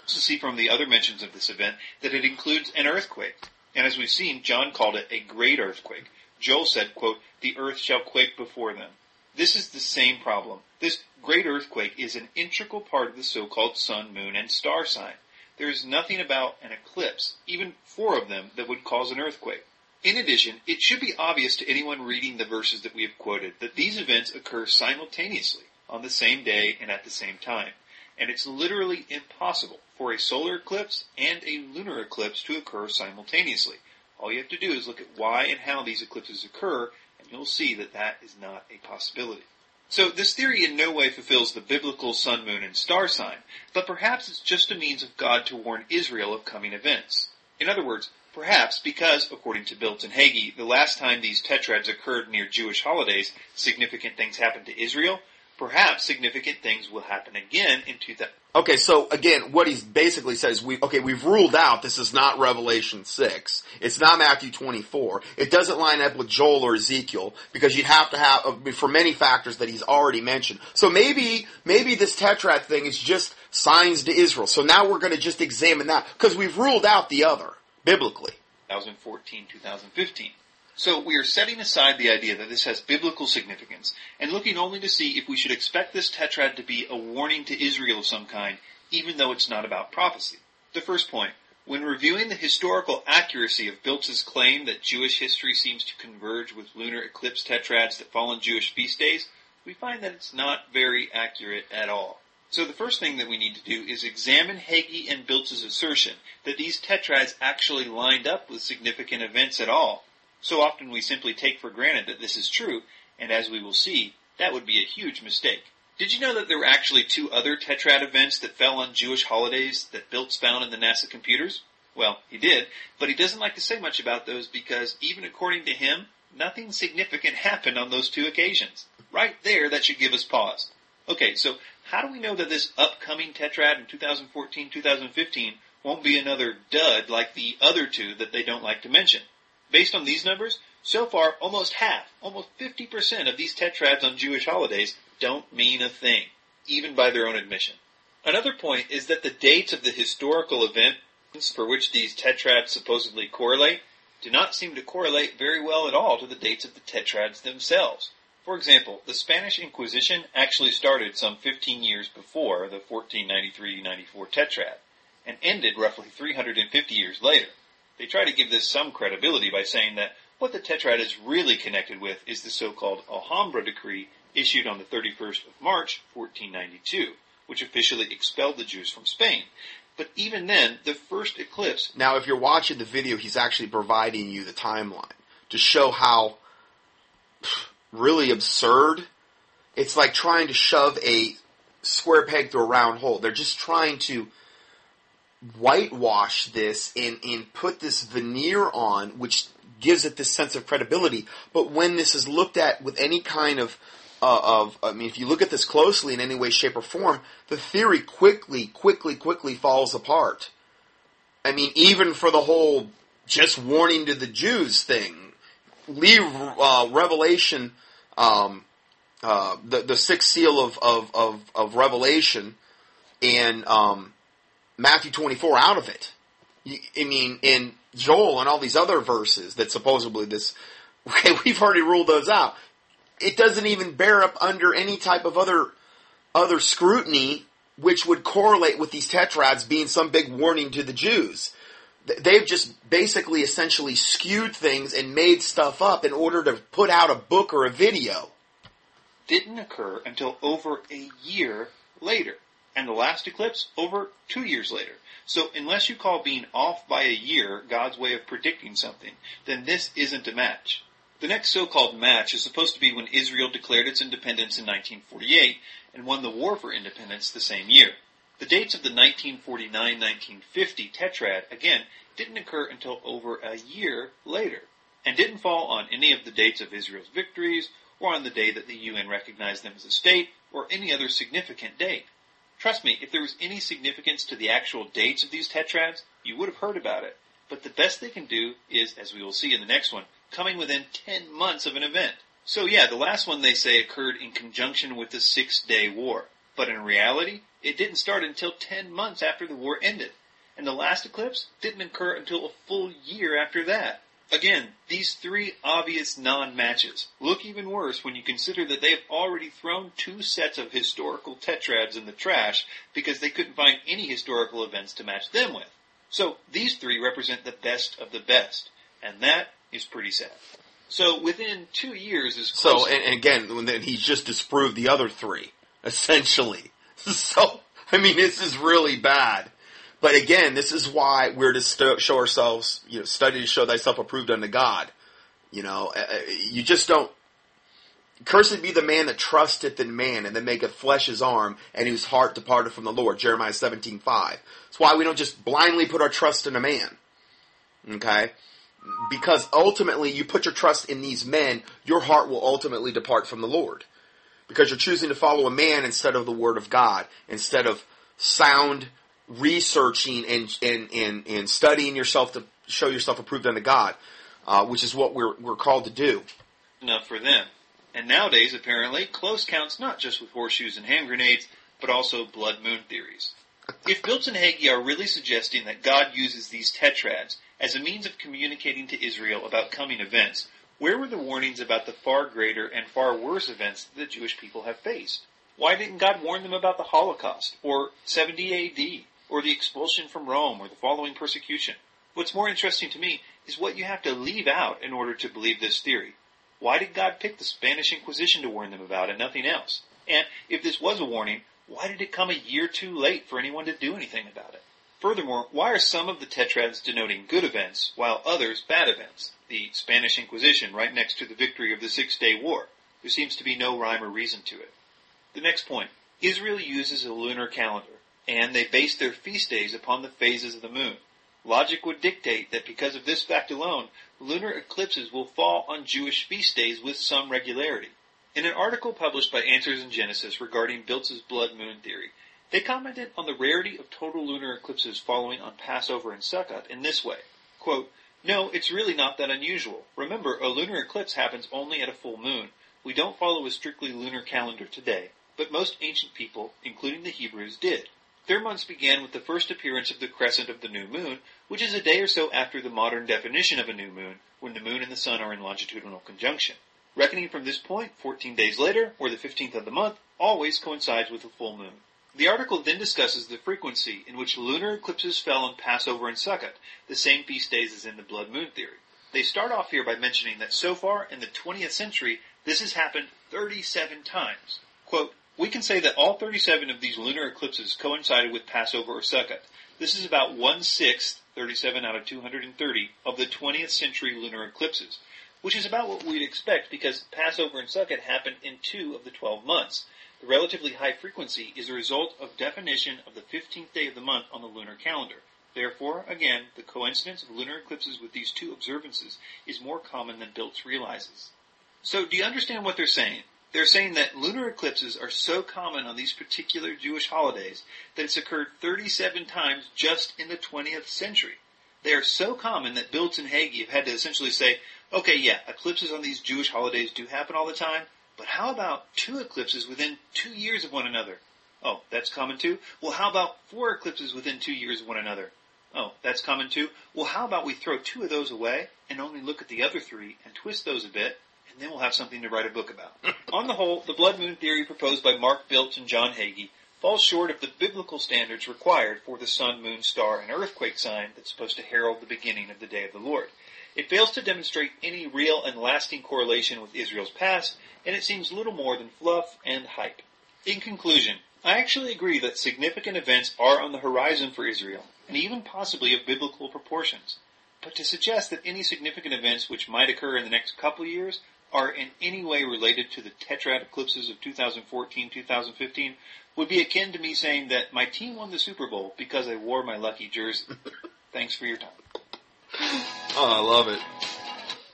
To see from the other mentions of this event that it includes an earthquake. And as we've seen, John called it a great earthquake. Joel said, quote, "The earth shall quake before them." This is the same problem. This great earthquake is an integral part of the so-called sun, moon, and star sign. There is nothing about an eclipse, even four of them, that would cause an earthquake. In addition, it should be obvious to anyone reading the verses that we have quoted that these events occur simultaneously on the same day and at the same time. And it's literally impossible for a solar eclipse and a lunar eclipse to occur simultaneously. All you have to do is look at why and how these eclipses occur, and you'll see that that is not a possibility. So this theory in no way fulfills the biblical sun, moon, and star sign, but perhaps it's just a means of God to warn Israel of coming events. In other words, perhaps because, according to Biltz and Hagee, the last time these tetrads occurred near Jewish holidays, significant things happened to Israel, perhaps significant things will happen again in two thousand. Okay, so again, what he basically says, we okay, we've ruled out this is not Revelation six. It's not Matthew twenty-four. It doesn't line up with Joel or Ezekiel because you'd have to have, for many factors that he's already mentioned. So maybe, maybe this tetrad thing is just signs to Israel. So now we're going to just examine that because we've ruled out the other, biblically. twenty fourteen, twenty fifteen. So we are setting aside the idea that this has biblical significance and looking only to see if we should expect this tetrad to be a warning to Israel of some kind, even though it's not about prophecy. The first point, when reviewing the historical accuracy of Biltz's claim that Jewish history seems to converge with lunar eclipse tetrads that fall on Jewish feast days, we find that it's not very accurate at all. So the first thing that we need to do is examine Hagee and Biltz's assertion that these tetrads actually lined up with significant events at all. So often we simply take for granted that this is true, and as we will see, that would be a huge mistake. Did you know that there were actually two other tetrad events that fell on Jewish holidays that Biltz found in the NASA computers? Well, he did, but he doesn't like to say much about those because, even according to him, nothing significant happened on those two occasions. Right there, that should give us pause. Okay, so how do we know that this upcoming tetrad in twenty fourteen, twenty fifteen won't be another dud like the other two that they don't like to mention? Based on these numbers, so far, almost half, almost fifty percent of these tetrads on Jewish holidays don't mean a thing, even by their own admission. Another point is that the dates of the historical events for which these tetrads supposedly correlate do not seem to correlate very well at all to the dates of the tetrads themselves. For example, the Spanish Inquisition actually started some fifteen years before the fourteen ninety-three ninety-four tetrad, and ended roughly three hundred fifty years later. They try to give this some credibility by saying that what the tetrad is really connected with is the so-called Alhambra Decree issued on the thirty-first of March, fourteen ninety-two, which officially expelled the Jews from Spain. But even then, the first eclipse... Now, if you're watching the video, he's actually providing you the timeline to show how really absurd. It's like trying to shove a square peg through a round hole. They're just trying to whitewash this and, and put this veneer on, which gives it this sense of credibility. But when this is looked at with any kind of, uh, of I mean, if you look at this closely in any way, shape, or form, the theory quickly, quickly, quickly falls apart. I mean, even for the whole just warning to the Jews thing, leave uh, Revelation, um, uh, the, the sixth seal of, of, of, of Revelation, and... Um, Matthew twenty-four out of it. I mean, in Joel and all these other verses that supposedly this... Okay, we've already ruled those out. It doesn't even bear up under any type of other other scrutiny which would correlate with these tetrads being some big warning to the Jews. They've just basically essentially skewed things and made stuff up in order to put out a book or a video. Didn't occur until over a year later. And the last eclipse over two years later. So unless you call being off by a year God's way of predicting something, then this isn't a match. The next so-called match is supposed to be when Israel declared its independence in nineteen forty-eight and won the war for independence the same year. The dates of the nineteen forty-nine nineteen fifty tetrad, again, didn't occur until over a year later, and didn't fall on any of the dates of Israel's victories, or on the day that the U N recognized them as a state, or any other significant date. Trust me, if there was any significance to the actual dates of these tetrads, you would have heard about it. But the best they can do is, as we will see in the next one, coming within ten months of an event. So yeah, the last one they say occurred in conjunction with the Six-Day War. But in reality, it didn't start until ten months after the war ended. And the last eclipse didn't occur until a full year after that. Again, these three obvious non-matches look even worse when you consider that they have already thrown two sets of historical tetrads in the trash because they couldn't find any historical events to match them with. So these three represent the best of the best, and that is pretty sad. So within two years is close. So, and, and again, when the, he's just disproved the other three, essentially. So, I mean, this is really bad. But again, this is why we're to st- show ourselves, you know, study to show thyself approved unto God. You know, uh, you just don't. Cursed be the man that trusteth in man, and that maketh flesh his arm, and whose heart departed from the Lord. Jeremiah seventeen five. That's why we don't just blindly put our trust in a man. Okay? Because ultimately, you put your trust in these men, your heart will ultimately depart from the Lord. Because you're choosing to follow a man instead of the Word of God, instead of sound researching and, and, and, and studying yourself to show yourself approved unto God, uh, which is what we're we're called to do. Enough for them. And nowadays, apparently, close counts not just with horseshoes and hand grenades, but also blood moon theories. If Biltz and Hagee are really suggesting that God uses these tetrads as a means of communicating to Israel about coming events, where were the warnings about the far greater and far worse events that the Jewish people have faced? Why didn't God warn them about the Holocaust, or seventy A D, or the expulsion from Rome, or the following persecution? What's more interesting to me is what you have to leave out in order to believe this theory. Why did God pick the Spanish Inquisition to warn them about and nothing else? And if this was a warning, why did it come a year too late for anyone to do anything about it? Furthermore, why are some of the tetrads denoting good events, while others bad events? The Spanish Inquisition right next to the victory of the Six-Day War. There seems to be no rhyme or reason to it. The next point. Israel uses a lunar calendar, and they base their feast days upon the phases of the moon. Logic would dictate that because of this fact alone, lunar eclipses will fall on Jewish feast days with some regularity. In an article published by Answers in Genesis regarding Biltz's blood moon theory, they commented on the rarity of total lunar eclipses following on Passover and Sukkot in this way. Quote, "No, it's really not that unusual. Remember, a lunar eclipse happens only at a full moon. We don't follow a strictly lunar calendar today, but most ancient people, including the Hebrews, did. Their months began with the first appearance of the crescent of the new moon, which is a day or so after the modern definition of a new moon, when the moon and the sun are in longitudinal conjunction. Reckoning from this point, fourteen days later, or the fifteenth of the month, always coincides with a full moon." The article then discusses the frequency in which lunar eclipses fell on Passover and Sukkot, the same feast days as in the blood moon theory. They start off here by mentioning that so far in the twentieth century, this has happened thirty-seven times. Quote, "We can say that all thirty-seven of these lunar eclipses coincided with Passover or Sukkot. This is about one-sixth, thirty-seven out of two hundred thirty, of the twentieth century lunar eclipses, which is about what we'd expect because Passover and Sukkot happened in two of the twelve months. The relatively high frequency is a result of definition of the fifteenth day of the month on the lunar calendar. Therefore, again, the coincidence of lunar eclipses with these two observances is more common than Biltz realizes." So, do you understand what they're saying? They're saying that lunar eclipses are so common on these particular Jewish holidays that it's occurred thirty-seven times just in the twentieth century. They are so common that Biltz and Hagee have had to essentially say, okay, yeah, eclipses on these Jewish holidays do happen all the time, but how about two eclipses within two years of one another? Oh, that's common too? Well, how about four eclipses within two years of one another? Oh, that's common too? Well, how about we throw two of those away and only look at the other three and twist those a bit? And then we'll have something to write a book about. On the whole, the blood moon theory proposed by Mark Biltz and John Hagee falls short of the biblical standards required for the sun, moon, star, and earthquake sign that's supposed to herald the beginning of the day of the Lord. It fails to demonstrate any real and lasting correlation with Israel's past, and it seems little more than fluff and hype. In conclusion, I actually agree that significant events are on the horizon for Israel, and even possibly of biblical proportions. But to suggest that any significant events which might occur in the next couple of years are in any way related to the tetrad eclipses of two thousand fourteen to two thousand fifteen would be akin to me saying that my team won the Super Bowl because I wore my lucky jersey. Thanks for your time. Oh, I love it.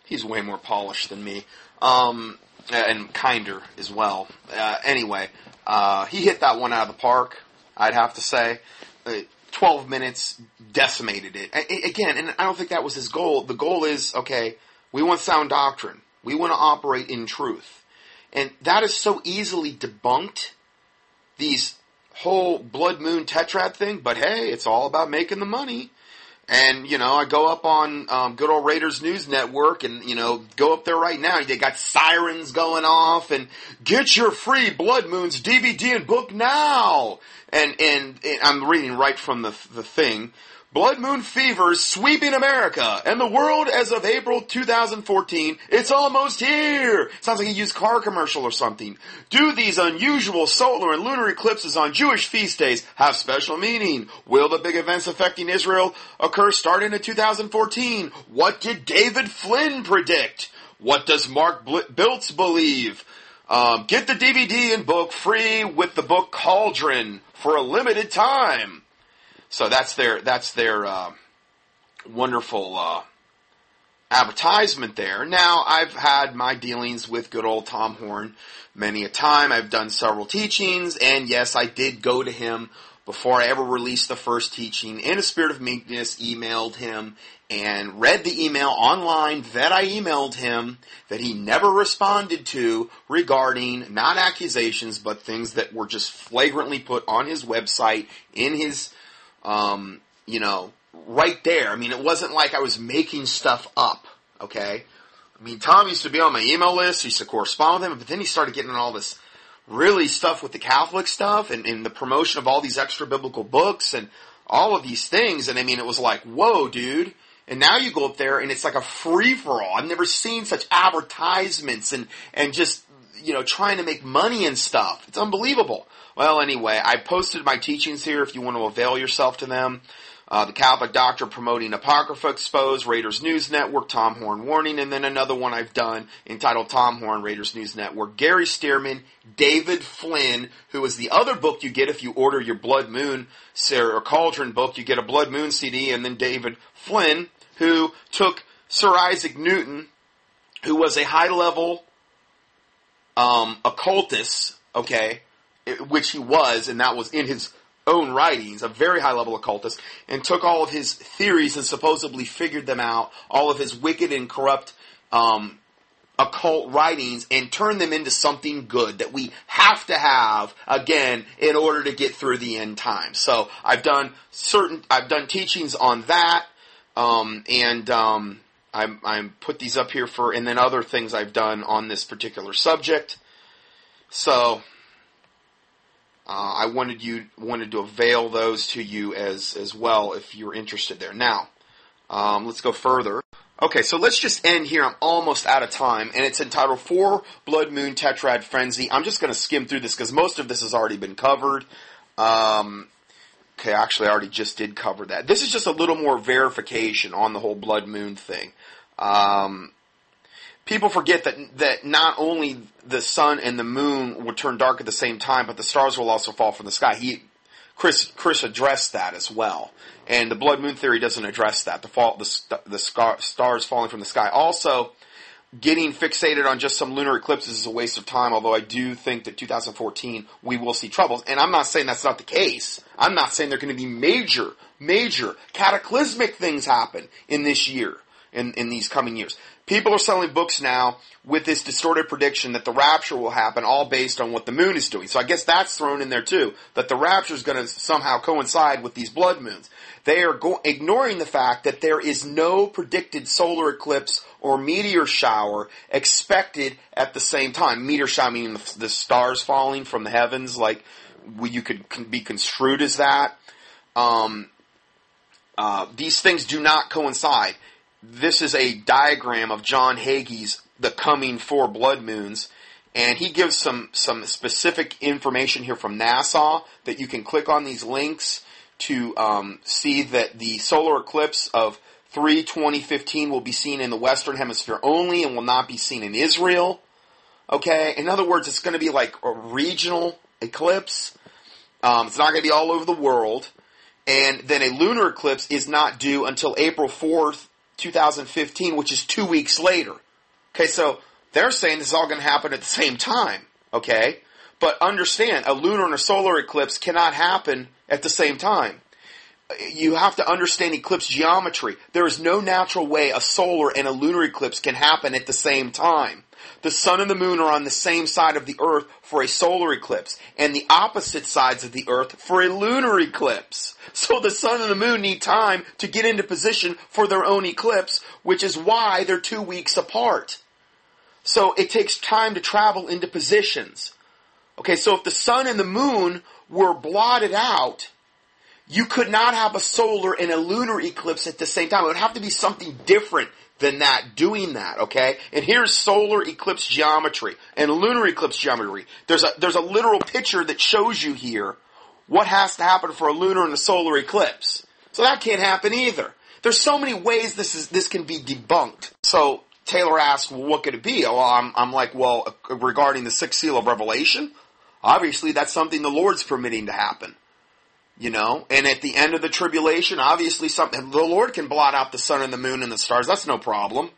He's way more polished than me. Um, and kinder as well. Uh, anyway, uh, he hit that one out of the park, I'd have to say. Uh, twelve minutes decimated it. I, again, and I don't think that was his goal. The goal is, okay, we want sound doctrine. We want to operate in truth. And that is so easily debunked, these whole blood moon tetrad thing, but hey, it's all about making the money. And, you know, I go up on um, good old Raiders News Network and, you know, go up there right now. They got sirens going off and get your free Blood Moons D V D and book now. And, and, and I'm reading right from the, the thing. Blood Moon Fever sweeping America and the world as of April two thousand fourteen. It's almost here. Sounds like a used car commercial or something. Do these unusual solar and lunar eclipses on Jewish feast days have special meaning? Will the big events affecting Israel occur starting in two thousand fourteen? What did David Flynn predict? What does Mark Biltz believe? Um, get the D V D and book free with the book Cauldron for a limited time. So that's their that's their uh, wonderful uh, advertisement there. Now, I've had my dealings with good old Tom Horn many a time. I've done several teachings, and yes, I did go to him before I ever released the first teaching. In a spirit of meekness, emailed him and read the email online that I emailed him that he never responded to regarding not accusations, but things that were just flagrantly put on his website in his Um, you know, right there. I mean, it wasn't like I was making stuff up, okay? I mean, Tom used to be on my email list, he used to correspond with him, but then he started getting all this really stuff with the Catholic stuff and, and the promotion of all these extra-biblical books and all of these things, and I mean, it was like, whoa, dude. And now you go up there and it's like a free-for-all. I've never seen such advertisements and, and just, you know, trying to make money and stuff. It's unbelievable. Well, anyway, I posted my teachings here if you want to avail yourself to them. Uh, the Catholic Doctor Promoting Apocrypha Exposed, Raiders News Network, Tom Horn Warning, and then another one I've done entitled Tom Horn, Raiders News Network, Gary Stearman, David Flynn, who is the other book you get if you order your Blood Moon or Cauldron book. You get a Blood Moon C D, and then David Flynn, who took Sir Isaac Newton, who was a high-level um, occultist, okay, which he was, and that was in his own writings, a very high-level occultist, and took all of his theories and supposedly figured them out, all of his wicked and corrupt um, occult writings, and turned them into something good that we have to have, again, in order to get through the end times. So I've done certain, I've done teachings on that, um, and um, I'm, I'm put these up here for, and then other things I've done on this particular subject. So Uh, I wanted you wanted to avail those to you as as well if you're interested there. Now, um, let's go further. Okay, so let's just end here. I'm almost out of time, and it's entitled Four Blood Moon Tetrad Frenzy. I'm just going to skim through this because most of this has already been covered. Um, okay, actually, I already just did cover that. This is just a little more verification on the whole blood moon thing. Um, People forget that that not only the sun and the moon will turn dark at the same time, but the stars will also fall from the sky. He, Chris, Chris addressed that as well, and the blood moon theory doesn't address that. The fall, the the scar, stars falling from the sky. Also, getting fixated on just some lunar eclipses is a waste of time. Although I do think that two thousand fourteen we will see troubles, and I'm not saying that's not the case. I'm not saying there are going to be major, major cataclysmic things happen in this year. In, in these coming years. People are selling books now with this distorted prediction that the rapture will happen all based on what the moon is doing. So I guess that's thrown in there too, that the rapture is going to somehow coincide with these blood moons. They are go- ignoring the fact that there is no predicted solar eclipse or meteor shower expected at the same time. Meteor shower meaning the, the stars falling from the heavens, like you could can be construed as that. Um, uh, these things do not coincide. This is a diagram of John Hagee's The Coming Four Blood Moons, and he gives some, some specific information here from NASA that you can click on these links to um, see that the solar eclipse of three twenty fifteen will be seen in the Western Hemisphere only and will not be seen in Israel. Okay, in other words, it's going to be like a regional eclipse. Um, it's not going to be all over the world. And then a lunar eclipse is not due until April fourth, two thousand fifteen, which is two weeks later. Okay, so they're saying this is all going to happen at the same time. Okay, but understand, a lunar and a solar eclipse cannot happen at the same time. you have to understand eclipse geometry. There is no natural way a solar and a lunar eclipse can happen at the same time. The sun and the moon are on the same side of the earth for a solar eclipse, and the opposite sides of the earth for a lunar eclipse. So the sun and the moon need time to get into position for their own eclipse, which is why they're two weeks apart. So it takes time to travel into positions. Okay, so if the sun and the moon were blotted out, you could not have a solar and a lunar eclipse at the same time. It would have to be something different than that doing that, okay? And here's solar eclipse geometry and lunar eclipse geometry. There's a, there's a literal picture that shows you here what has to happen for a lunar and a solar eclipse. So that can't happen either. There's so many ways this is, this can be debunked. So Taylor asked, well, what could it be? Well, I'm, I'm like, well, regarding the sixth seal of Revelation, obviously that's something the Lord's permitting to happen. You know, and at the end of the tribulation, obviously something, the Lord can blot out the sun and the moon and the stars. That's no problem.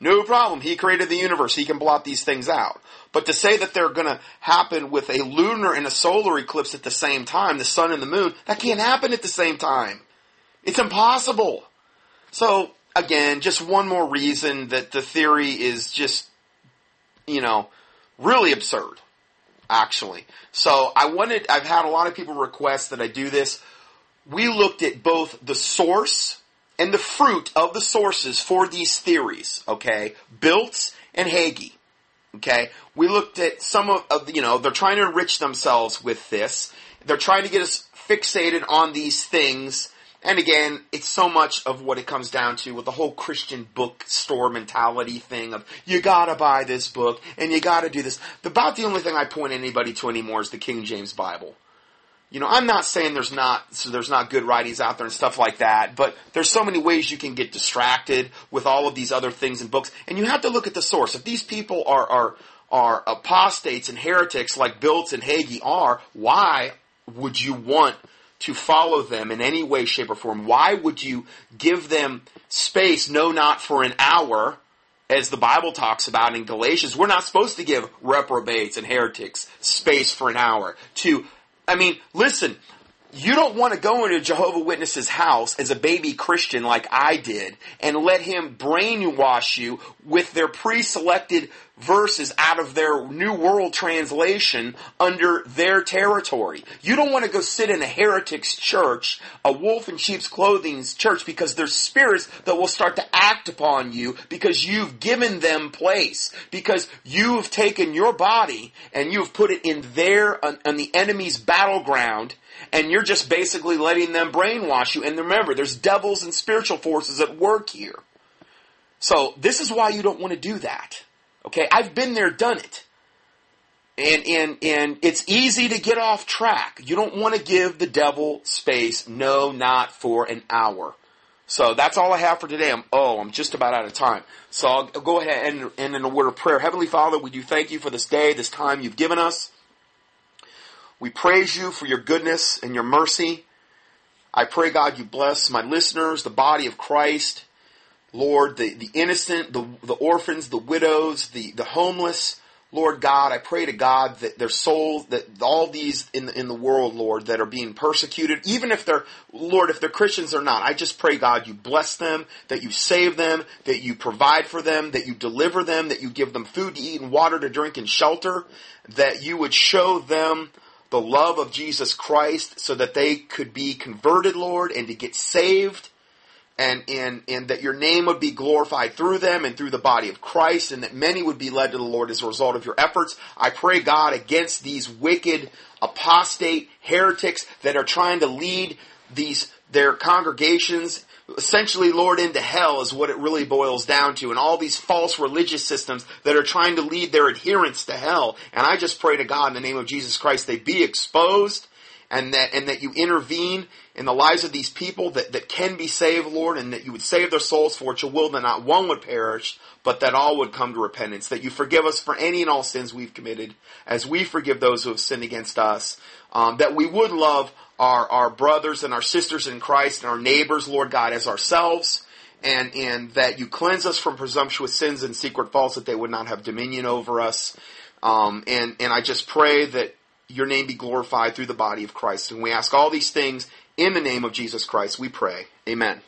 No problem. He created the universe. He can blot these things out. But to say that they're going to happen with a lunar and a solar eclipse at the same time, the sun and the moon, that can't happen at the same time. It's impossible. So, again, just one more reason that the theory is just, you know, really absurd. Actually. So I wanted, I've had a lot of people request that I do this. We looked at both the source and the fruit of the sources for these theories, okay? Biltz and Hagee, okay? We looked at some of, of, you know, they're trying to enrich themselves with this. They're trying to get us fixated on these things. And again, it's so much of what it comes down to with the whole Christian bookstore mentality thing of, you gotta buy this book, and you gotta do this. About the only thing I point anybody to anymore is the King James Bible. You know, I'm not saying there's not, so there's not good writings out there and stuff like that, but there's so many ways you can get distracted with all of these other things and books, and you have to look at the source. If these people are, are, are apostates and heretics like Biltz and Hagee are, why would you want to follow them in any way, shape, or form? Why would you give them space, no, not for an hour, as the Bible talks about in Galatians? We're not supposed to give reprobates and heretics space for an hour. To, I mean, listen, you don't want to go into Jehovah's Witness's house as a baby Christian like I did and let him brainwash you with their pre-selected verses out of their New World Translation under their territory. You don't want to go sit in a heretic's church, a wolf in sheep's clothing's church, because there's spirits that will start to act upon you because you've given them place, because you've taken your body and you've put it in their, on, on the enemy's battleground, and you're just basically letting them brainwash you. And remember, there's devils and spiritual forces at work here. So this is why you don't want to do that. Okay, I've been there, done it. And and and it's easy to get off track. You don't want to give the devil space, no, not for an hour. So that's all I have for today. I'm oh, I'm just about out of time. So I'll go ahead and end in a word of prayer. Heavenly Father, we do thank you for this day, this time you've given us. We praise you for your goodness and your mercy. I pray, God, you bless my listeners, the body of Christ. Lord, the, the innocent, the, the orphans, the widows, the, the homeless. Lord God, I pray to God that their souls, that all these in the, in the world, Lord, that are being persecuted, even if they're, Lord, if they're Christians or not, I just pray, God, you bless them, that you save them, that you provide for them, that you deliver them, that you give them food to eat and water to drink and shelter, that you would show them the love of Jesus Christ so that they could be converted, Lord, and to get saved. And, and, and that your name would be glorified through them and through the body of Christ, and that many would be led to the Lord as a result of your efforts. I pray, God, against these wicked apostate heretics that are trying to lead these, their congregations, essentially, Lord, into hell is what it really boils down to, and all these false religious systems that are trying to lead their adherents to hell. And I just pray to God in the name of Jesus Christ, they be exposed. And that, and that you intervene in the lives of these people that, that can be saved, Lord, and that you would save their souls, for it's your will that not one would perish, but that all would come to repentance, that you forgive us for any and all sins we've committed, as we forgive those who have sinned against us, um, that we would love our, our brothers and our sisters in Christ and our neighbors, Lord God, as ourselves, and, and that you cleanse us from presumptuous sins and secret faults, that they would not have dominion over us. Um, and, and I just pray that your name be glorified through the body of Christ. And we ask all these things in the name of Jesus Christ, we pray. Amen.